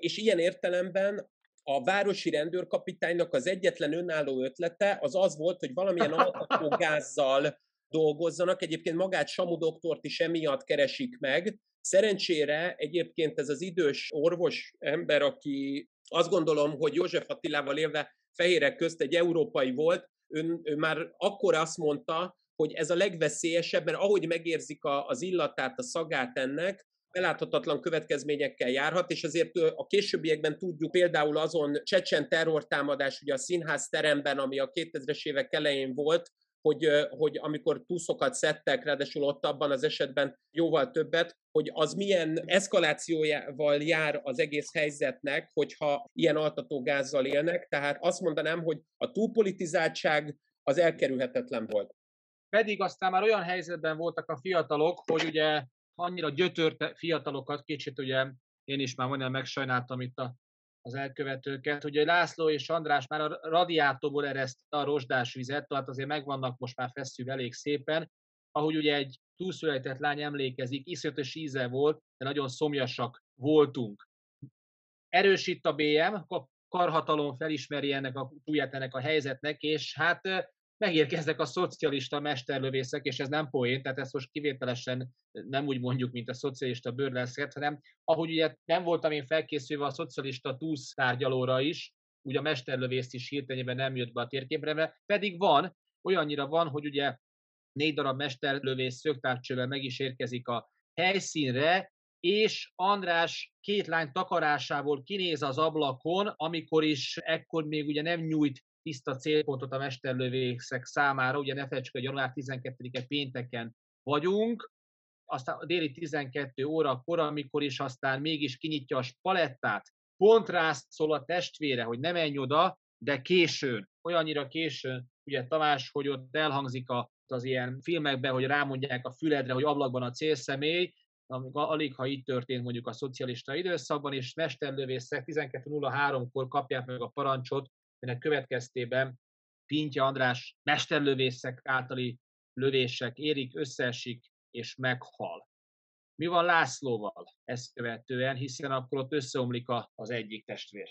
És ilyen értelemben a városi rendőrkapitánynak az egyetlen önálló ötlete az az volt, hogy valamilyen altató gázzal dolgozzanak. Egyébként magát Samu doktort is emiatt keresik meg. Szerencsére egyébként ez az idős orvos ember, aki azt gondolom, hogy József Attilával élve fehérek közt egy európai volt, ő már akkor azt mondta, hogy ez a legveszélyesebb, mert ahogy megérzik az illatát, a szagát ennek, beláthatatlan következményekkel járhat, és azért a későbbiekben tudjuk például azon csecsen terrortámadás, ugye a színház teremben, ami a 2000-es évek elején volt, hogy amikor túszokat szedtek, ráadásul ott abban az esetben jóval többet, hogy az milyen eszkalációval jár az egész helyzetnek, hogyha ilyen altatógázzal élnek. Tehát azt mondanám, hogy a túlpolitizáltság az elkerülhetetlen volt. Pedig aztán már olyan helyzetben voltak a fiatalok, hogy ugye annyira gyötört fiatalokat, kicsit ugye én is már majdnem megsajnáltam itt az elkövetőket. Ugye László és András már a radiátorból eresztette a rozsdás vizet, tehát azért megvannak most már feszül elég szépen. Ahogy ugye egy túlszülejtett lány emlékezik, iszonyatos íze volt, de nagyon szomjasak voltunk. Erős itt a BM, a karhatalom felismeri ennek a túlját ennek a helyzetnek, és hát megérkeznek a szocialista mesterlövészek, és ez nem poén, tehát ezt most kivételesen nem úgy mondjuk, mint a szocialista bőrleszket, hanem ahogy ugye nem voltam én felkészülve a szocialista túsz tárgyalóra is, ugye a mesterlövész is hirtelenében nem jött be a térképre, mert pedig van, olyannyira van, hogy ugye 4 darab mesterlövész szögtávcsővel meg is érkezik a helyszínre, és András 2 lány takarásából kinéz az ablakon, amikor is ekkor még ugye nem nyújt tiszta célpontot a mesterlövészek számára, ugye ne felejtsük, hogy január 12-e pénteken vagyunk, aztán déli 12 órakor, amikor is aztán mégis kinyitja a spalettát, pont rászól a testvére, hogy ne menj oda, de későn, olyannyira későn, ugye Tamás, hogy ott elhangzik az ilyen filmekben, hogy rámondják a füledre, hogy ablakban a célszemély, alig ha így történt mondjuk a szocialista időszakban, és mesterlövészek 12.03-kor kapják meg a parancsot, ennek következtében Pintye András mesterlövészek általi lövések érik, összeesik és meghal. Mi van Lászlóval ezt követően, hiszen akkor ott összeomlik az egyik testvér?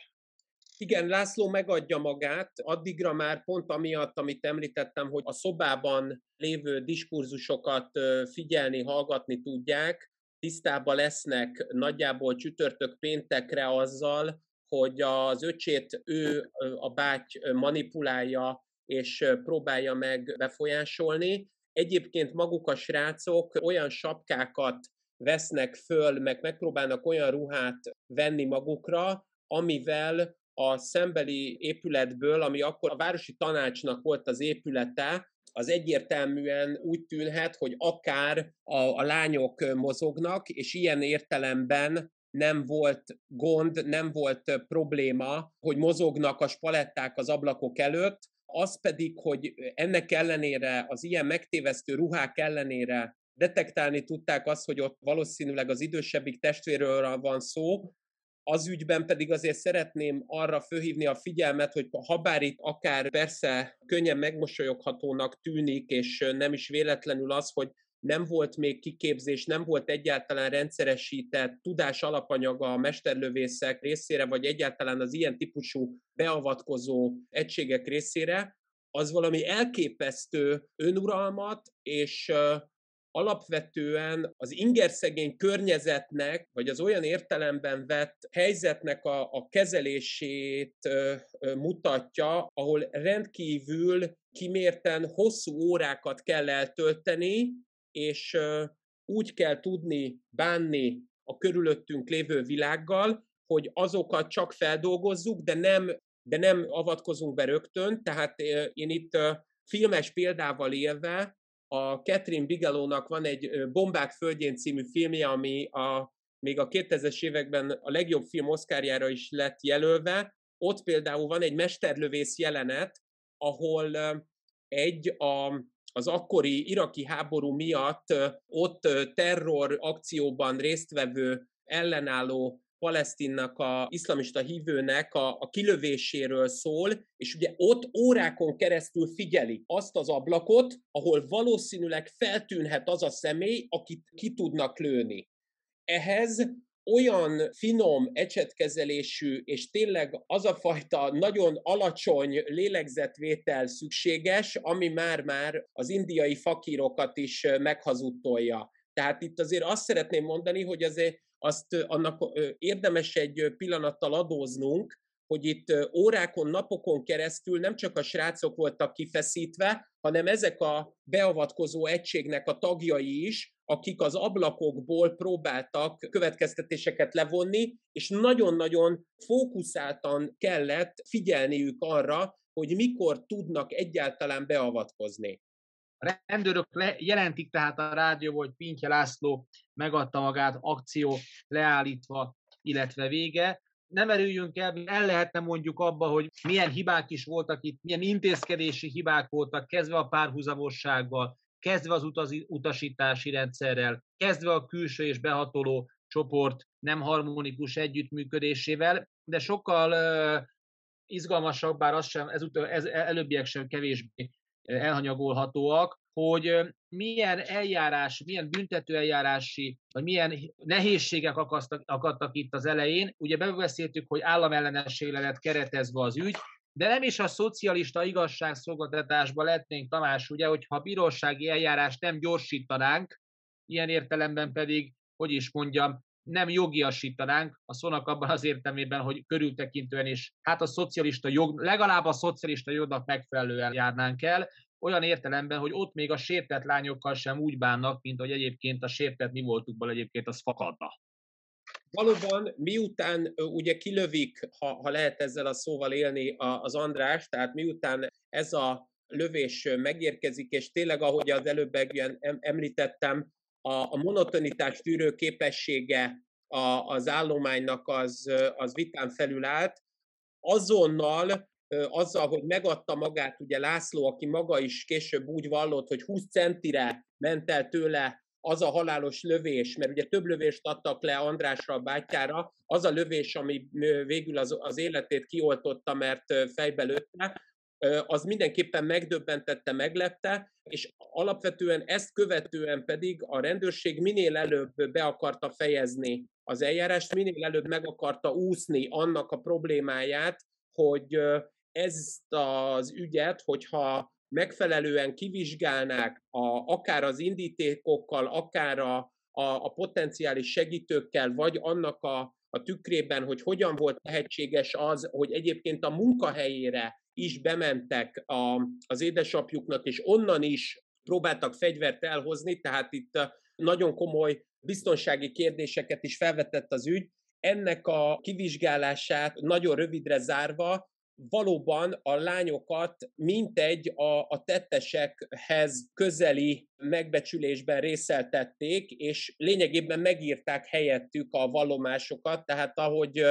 Igen, László megadja magát, addigra már pont amiatt, amit említettem, hogy a szobában lévő diskurzusokat figyelni, hallgatni tudják, tisztában lesznek nagyjából csütörtök péntekre azzal, hogy az öcsét ő, a báty manipulálja és próbálja meg befolyásolni. Egyébként maguk a srácok olyan sapkákat vesznek föl, meg megpróbálnak olyan ruhát venni magukra, amivel a szembeli épületből, ami akkor a városi tanácsnak volt az épülete, az egyértelműen úgy tűnhet, hogy akár a lányok mozognak, és ilyen értelemben nem volt gond, nem volt probléma, hogy mozognak a spaletták az ablakok előtt. Az pedig, hogy ennek ellenére, az ilyen megtévesztő ruhák ellenére detektálni tudták azt, hogy ott valószínűleg az idősebbik testvérről van szó, az ügyben pedig azért szeretném arra fölhívni a figyelmet, hogy habár itt akár persze könnyen megmosolyoghatónak tűnik, és nem is véletlenül az, hogy nem volt még kiképzés, nem volt egyáltalán rendszeresített tudás alapanyaga a mesterlövészek részére, vagy egyáltalán az ilyen típusú beavatkozó egységek részére, az valami elképesztő önuralmat, és alapvetően az ingerszegény környezetnek, vagy az olyan értelemben vett helyzetnek a kezelését mutatja, ahol rendkívül kimérten hosszú órákat kell eltölteni, és úgy kell tudni bánni a körülöttünk lévő világgal, hogy azokat csak feldolgozzuk, de nem avatkozunk be rögtön. Tehát én itt filmes példával élve, a Catherine Bigelownak van egy Bombák földjén című filmje, ami még a 2000-es években a legjobb film Oscarjára is lett jelölve. Ott például van egy mesterlövész jelenet, ahol az akkori iraki háború miatt ott terror akcióban résztvevő ellenálló Palesztinnak a iszlamista hívőnek a kilövéséről szól, és ugye ott órákon keresztül figyeli azt az ablakot, ahol valószínűleg feltűnhet az a személy, akit ki tudnak lőni. Ehhez olyan finom ecsetkezelésű, és tényleg az a fajta nagyon alacsony lélegzetvétel szükséges, ami már-már az indiai fakírokat is meghazudtolja. Tehát itt azért azt szeretném mondani, hogy azért annak érdemes egy pillanattal adóznunk, hogy itt órákon, napokon keresztül nem csak a srácok voltak kifeszítve, hanem ezek a beavatkozó egységnek a tagjai is, akik az ablakokból próbáltak következtetéseket levonni, és nagyon-nagyon fókuszáltan kellett figyelniük arra, hogy mikor tudnak egyáltalán beavatkozni. A rendőrök jelentik tehát a rádió, hogy Pintye László megadta magát, akció leállítva, illetve vége. Nem erüljünk el lehetne mondjuk abba, hogy milyen hibák is voltak itt, milyen intézkedési hibák voltak, kezdve a párhuzamossággal, kezdve az utasítási rendszerrel, kezdve a külső és behatoló csoport nem harmonikus együttműködésével, de sokkal izgalmasabb, bár az sem, ez előbbiek sem kevésbé elhanyagolhatóak, hogy milyen eljárás, milyen büntetőeljárási, vagy milyen nehézségek akadtak itt az elején. Ugye bebeszéltük, hogy államellenességre lett keretezve az ügy, de nem is a szocialista igazságszolgáltatásba lettnénk, Tamás, ugye, hogyha a bírósági eljárást nem gyorsítanánk, ilyen értelemben pedig, hogy is mondjam, nem jogiasítanánk a szónak abban az értelmében, hogy körültekintően is, hát a szocialista jog, legalább a szocialista jognak megfelelően járnánk el, olyan értelemben, hogy ott még a sértett lányokkal sem úgy bánnak, mint hogy egyébként a sértett mi voltukból egyébként az fakadna. Valóban miután ugye kilövik, ha lehet ezzel a szóval élni az András, tehát miután ez a lövés megérkezik, és tényleg ahogy az előbb említettem, a monotonitás tűrő képessége az állománynak az vitán felül állt. Azonnal, azzal, hogy megadta magát ugye László, aki maga is később úgy vallott, hogy 20 centire ment el tőle az a halálos lövés, mert ugye több lövést adtak le Andrásra, a bátyjára, az a lövés, ami végül az életét kioltotta, mert fejbe lőtte, az mindenképpen megdöbbentette, meglepte, és alapvetően ezt követően pedig a rendőrség minél előbb be akarta fejezni az eljárást, minél előbb meg akarta úszni annak a problémáját, hogy ezt az ügyet, hogyha megfelelően kivizsgálnák akár az indítékokkal, akár a potenciális segítőkkel, vagy annak a tükrében, hogy hogyan volt lehetséges az, hogy egyébként a munkahelyére is bementek az édesapjuknak, és onnan is próbáltak fegyvert elhozni, tehát itt nagyon komoly biztonsági kérdéseket is felvetett az ügy. Ennek a kivizsgálását nagyon rövidre zárva, valóban a lányokat mintegy a tettesekhez közeli megbecsülésben részeltették, és lényegében megírták helyettük a vallomásokat, tehát ahogy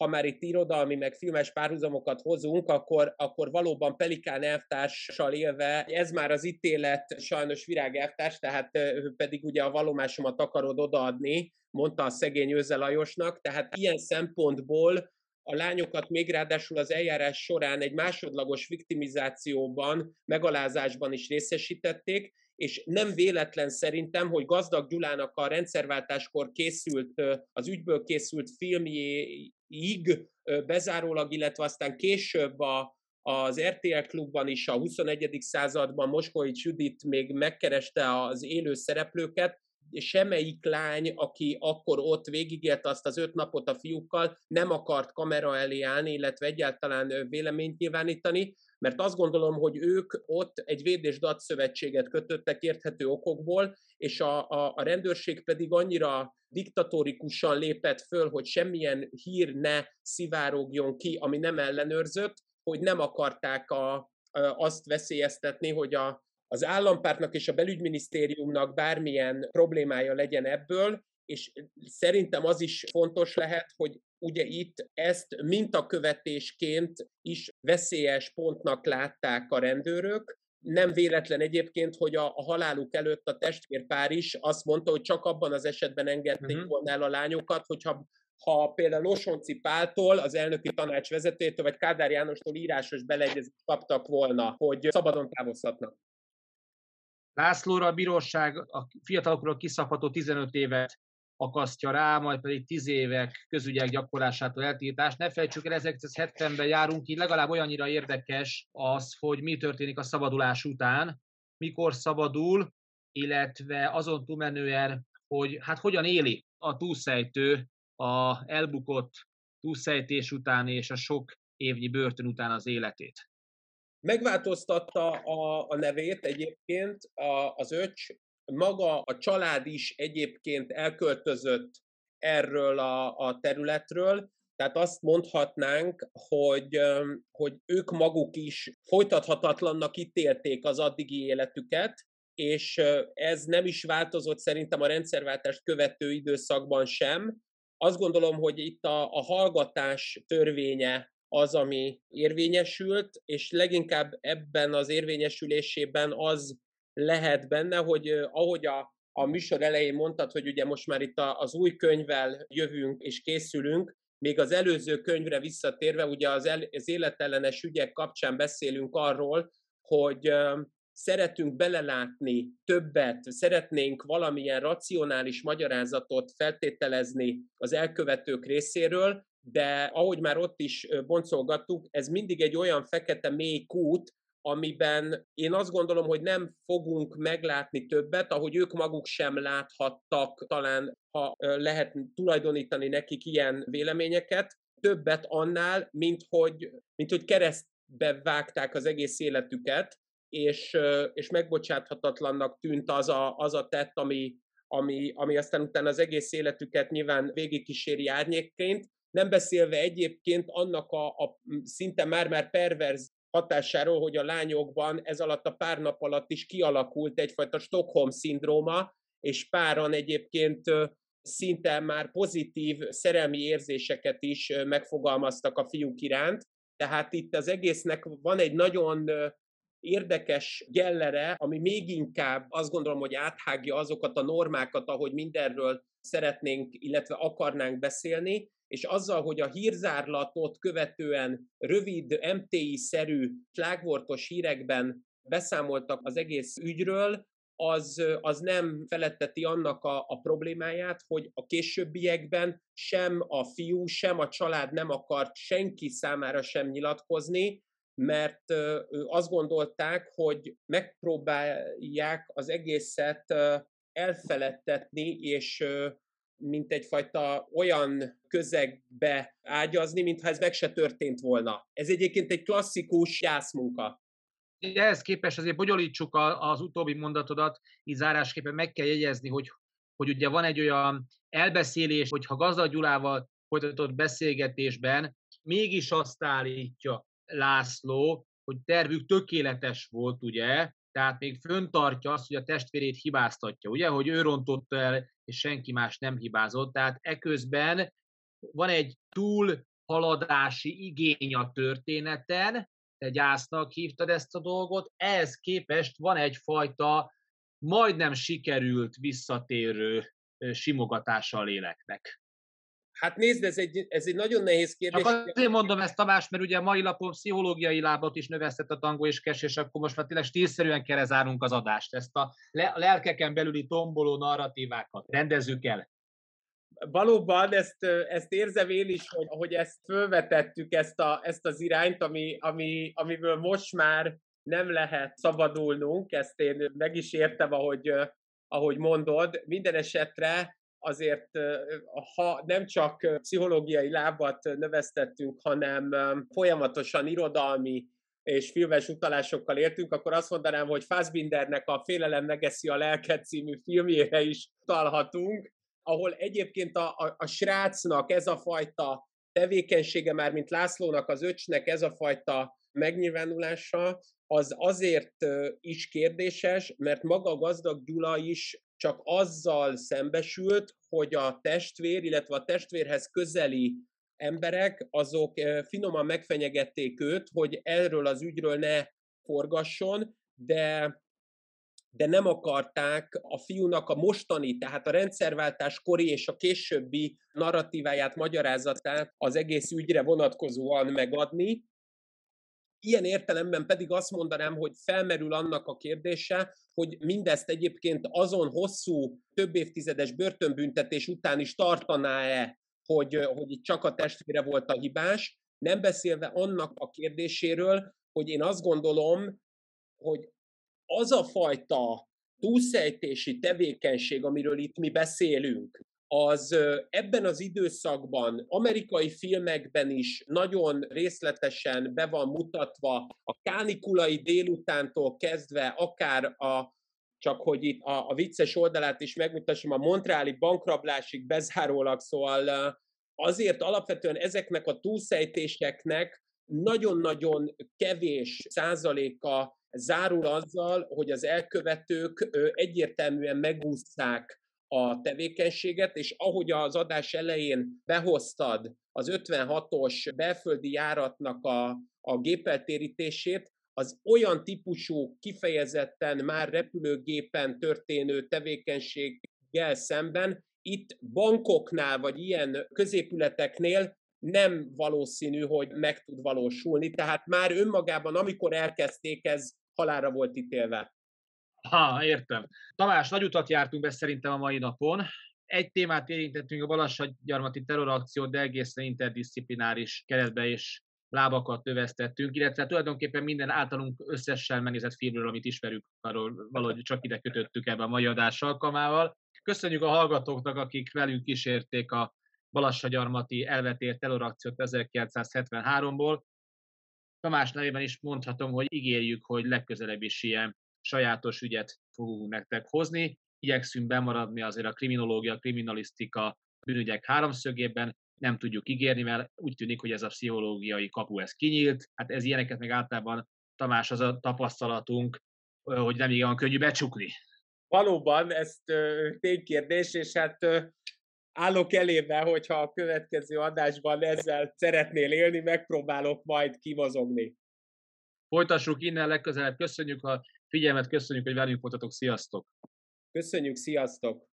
ha már itt irodalmi meg filmes párhuzamokat hozunk, akkor valóban Pelikán elvtárssal élve, ez már az ítélet, sajnos Virág elvtárs, tehát ő pedig ugye a vallomásomat akarod odaadni, mondta a szegény Őze Lajosnak, tehát ilyen szempontból a lányokat még ráadásul az eljárás során egy másodlagos viktimizációban, megalázásban is részesítették, és nem véletlen szerintem, hogy Gazdag Gyulának a rendszerváltáskor készült, az ügyből készült filmjéig bezárólag, illetve aztán később az RTL Klubban is a 21. században Moskovics Judit még megkereste az élő szereplőket, semmelyik lány, aki akkor ott végigélt azt az 5 napot a fiúkkal, nem akart kamera elé állni, illetve egyáltalán véleményt nyilvánítani, mert azt gondolom, hogy ők ott egy véd- és dat szövetséget kötöttek érthető okokból, és a rendőrség pedig annyira diktatórikusan lépett föl, hogy semmilyen hír ne szivárogjon ki, ami nem ellenőrzött, hogy nem akarták azt veszélyeztetni, hogy az állampártnak és a belügyminisztériumnak bármilyen problémája legyen ebből, és szerintem az is fontos lehet, hogy ugye itt ezt mintakövetésként is veszélyes pontnak látták a rendőrök. Nem véletlen egyébként, hogy a haláluk előtt a testvérpár is azt mondta, hogy csak abban az esetben engedték volna el a lányokat, hogyha például Osonci Páltól, az elnöki tanács vezetőjétől, vagy Kádár Jánostól írásos beleegyezést kaptak volna, hogy szabadon távozhatnak. Lászlóra a bíróság a fiatalokról kiszabható 15 évet akasztja rá, majd pedig 10 évek közügyek gyakorlásától eltiltás. Ne felejtsük el, 1970-ben járunk, így legalább olyannyira érdekes az, hogy mi történik a szabadulás után, mikor szabadul, illetve azon túlmenően, hogy hát hogyan éli a túlszejtő a elbukott túlszejtés után és a sok évnyi börtön után az életét. Megváltoztatta a nevét egyébként az öcs, maga a család is egyébként elköltözött erről a területről, tehát azt mondhatnánk, hogy ők maguk is folytathatatlannak ítélték az addigi életüket, és ez nem is változott szerintem a rendszerváltást követő időszakban sem. Azt gondolom, hogy itt a hallgatás törvénye az, ami érvényesült, és leginkább ebben az érvényesülésében az lehet benne, hogy ahogy a műsor elején mondtad, hogy ugye most már itt az új könyvvel jövünk és készülünk, még az előző könyvre visszatérve, ugye az életellenes ügyek kapcsán beszélünk arról, hogy szeretünk belelátni többet, szeretnénk valamilyen racionális magyarázatot feltételezni az elkövetők részéről, de ahogy már ott is boncolgattuk, ez mindig egy olyan fekete mély kút, amiben én azt gondolom, hogy nem fogunk meglátni többet, ahogy ők maguk sem láthattak, talán ha lehet tulajdonítani nekik ilyen véleményeket, többet annál, mint hogy keresztbe vágták az egész életüket, és megbocsáthatatlannak tűnt az a tett, ami aztán utána az egész életüket nyilván végigkíséri árnyékként, nem beszélve egyébként annak a szinte már-már perverz hatásáról, hogy a lányokban ez alatt a pár nap alatt is kialakult egyfajta Stockholm-szindróma, és páran egyébként szinte már pozitív szerelmi érzéseket is megfogalmaztak a fiúk iránt. Tehát itt az egésznek van egy nagyon érdekes gellere, ami még inkább azt gondolom, hogy áthágja azokat a normákat, ahogy mindenről szeretnénk, illetve akarnánk beszélni, és azzal, hogy a hírzárlatot követően rövid, MTI-szerű, slágvortos hírekben beszámoltak az egész ügyről, az nem feletteti annak a problémáját, hogy a későbbiekben sem a fiú, sem a család nem akart senki számára sem nyilatkozni, mert azt gondolták, hogy megpróbálják az egészet elfeledtetni, és mint egyfajta olyan közegbe ágyazni, mintha ez meg se történt volna. Ez egyébként egy klasszikus jászmunka. Ehhez képest azért bonyolítsuk az utóbbi mondatodat, így zárásképpen meg kell jegyezni, hogy ugye van egy olyan elbeszélés, hogy ha Gazdag Gyulával folytatott beszélgetésben mégis azt állítja László, hogy tervük tökéletes volt, ugye, tehát még föntartja azt, hogy a testvérét hibáztatja, ugye, hogy ő rontotta el, és senki más nem hibázott, tehát eközben van egy túlhaladási igény a történeten, te gyásznak hívtad ezt a dolgot, ehhez képest van egyfajta majdnem sikerült visszatérő simogatása a léleknek. Hát nézd, ez egy nagyon nehéz kérdés. Csak azért mondom ezt, Tamás, mert ugye a mai lapon pszichológiai lábat is növesztett a Tangó és Kes, és akkor most már tényleg stílszerűen kell lezárnunk az adást. Ezt a lelkeken belüli tomboló narratívákat rendezzük el. Valóban ezt érzem én is, hogy ezt fölvetettük, ezt az irányt, amiből most már nem lehet szabadulnunk, ezt én meg is értem, ahogy mondod. Minden esetre azért, ha nem csak pszichológiai lábat növesztettünk, hanem folyamatosan irodalmi és filmes utalásokkal értünk, akkor azt mondanám, hogy Fassbindernek a Félelem megeszi a lelket című filmjére is utalhatunk, ahol egyébként a srácnak ez a fajta tevékenysége, már mint Lászlónak, az öcsnek ez a fajta megnyilvánulása, az azért is kérdéses, mert maga Gazdag Gyula is csak azzal szembesült, hogy a testvér, illetve a testvérhez közeli emberek, azok finoman megfenyegették őt, hogy erről az ügyről ne forgasson, de nem akarták a fiúnak a mostani, tehát a rendszerváltás kori és a későbbi narratíváját, magyarázatát az egész ügyre vonatkozóan megadni. Ilyen értelemben pedig azt mondanám, hogy felmerül annak a kérdése, hogy mindezt egyébként azon hosszú, több évtizedes börtönbüntetés után is tartaná-e, hogy itt csak a testvére volt a hibás, nem beszélve annak a kérdéséről, hogy én azt gondolom, hogy az a fajta túlszejtési tevékenység, amiről itt mi beszélünk, az ebben az időszakban amerikai filmekben is nagyon részletesen be van mutatva, a kánikulai délutántól kezdve, akár csak hogy itt a vicces oldalát is megmutassam, a montreali bankrablásig bezárólag, szóval azért alapvetően ezeknek a túlszejtéseknek nagyon-nagyon kevés százaléka zárul azzal, hogy az elkövetők egyértelműen megúszták a tevékenységet, és ahogy az adás elején behoztad az 56-os belföldi járatnak a gépeltérítését, az olyan típusú, kifejezetten már repülőgépen történő tevékenységgel szemben itt bankoknál, vagy ilyen középületeknél nem valószínű, hogy meg tud valósulni. Tehát már önmagában, amikor elkezdték, ez halálra volt ítélve. Ha, értem. Tamás, nagy utat jártunk be szerintem a mai napon. Egy témát érintettünk, a Balassagyarmati terrorakciót, de egészen interdisziplináris keretbe és lábakat növesztettünk, illetve tulajdonképpen minden általunk összesen megnézett filmről, amit ismerünk, arról valahogy csak ide kötöttük ebbe a mai adás alkalmával. Köszönjük a hallgatóknak, akik velünk kísérték a Balassagyarmati elvetért terrorakciót 1973-ból. Tamás nevében is mondhatom, hogy ígérjük, hogy legközelebb is ilyen sajátos ügyet fogunk nektek hozni. Igyekszünk bemaradni azért a kriminológia, kriminalisztika, bűnügyek háromszögében. Nem tudjuk ígérni, mert úgy tűnik, hogy ez a pszichológiai kapu ez kinyílt. Hát ez ilyeneket meg általában, Tamás, az a tapasztalatunk, hogy nem igen könnyű becsukni. Valóban, ez ténykérdés, és hát állok elébe, hogyha a következő adásban ezzel szeretnél élni, megpróbálok majd kimozogni. Folytassuk innen legközelebb. Köszönjük a figyelmet, köszönjük, hogy velünk voltatok. Sziasztok! Köszönjük, sziasztok!